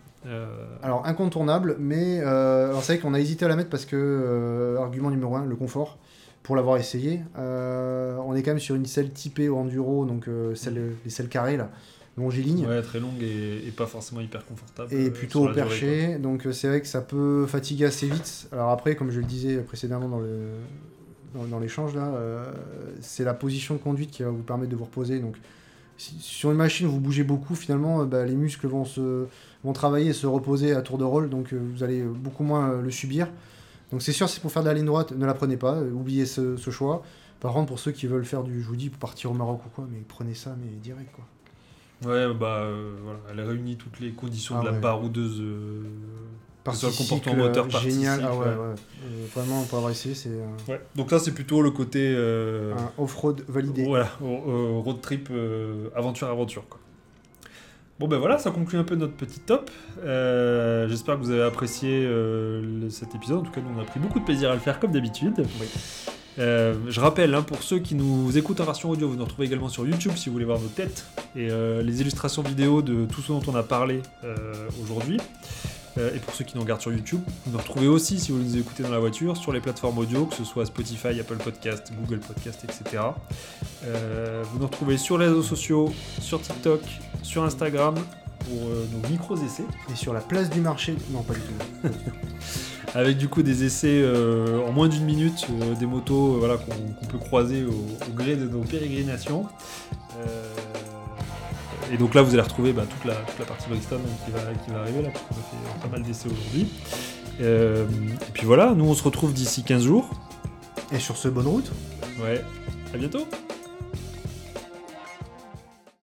Alors, incontournable, mais c'est vrai qu'on a hésité à la mettre parce que, argument numéro 1, le confort, pour l'avoir essayé. On est quand même sur une selle typée au enduro, donc les selles carrées, là. Longiligne. Ouais, très longue et pas forcément hyper confortable. Et plutôt au perché, durée, donc c'est vrai que ça peut fatiguer assez vite. Alors après, comme je le disais précédemment dans l'échange, là, c'est la position de conduite qui va vous permettre de vous reposer. Donc si, sur une machine où vous bougez beaucoup, finalement, bah, les muscles vont travailler et se reposer à tour de rôle, donc vous allez beaucoup moins le subir. Donc c'est sûr, c'est pour faire de la ligne droite, ne la prenez pas, oubliez ce choix. Par contre, pour ceux qui veulent faire du joudi pour partir au Maroc ou quoi, mais prenez ça, mais direct, quoi. Ouais, bah voilà, elle réunit toutes les conditions de la baroudeuse, que ce soit le comportement moteur, partie génial, cycle, vraiment, pour avoir essayé, c'est... Ouais. Donc là, c'est plutôt le côté... un off-road validé. Voilà, road trip, aventure-aventure, quoi. Bon, ben voilà, ça conclut un peu notre petit top. J'espère que vous avez apprécié cet épisode. En tout cas, nous, on a pris beaucoup de plaisir à le faire, comme d'habitude. Oui. Je rappelle, hein, pour ceux qui nous écoutent en version audio, vous nous retrouvez également sur Youtube si vous voulez voir nos têtes et les illustrations vidéo de tout ce dont on a parlé aujourd'hui, et pour ceux qui nous regardent sur Youtube, vous nous retrouvez aussi si vous nous écoutez dans la voiture sur les plateformes audio, que ce soit Spotify, Apple Podcast, Google Podcast, etc. Vous nous retrouvez sur les réseaux sociaux, sur TikTok, sur Instagram pour nos micros essais et sur la place du marché, non pas du tout avec du coup des essais en moins d'une minute, des motos voilà, qu'on peut croiser au gré de nos pérégrinations. Et donc là, vous allez retrouver bah, toute la partie Brixton qui va arriver, là, parce qu'on a fait pas mal d'essais aujourd'hui. Et puis voilà, nous on se retrouve d'ici 15 jours. Et sur ce, bonne route. Ouais, à bientôt.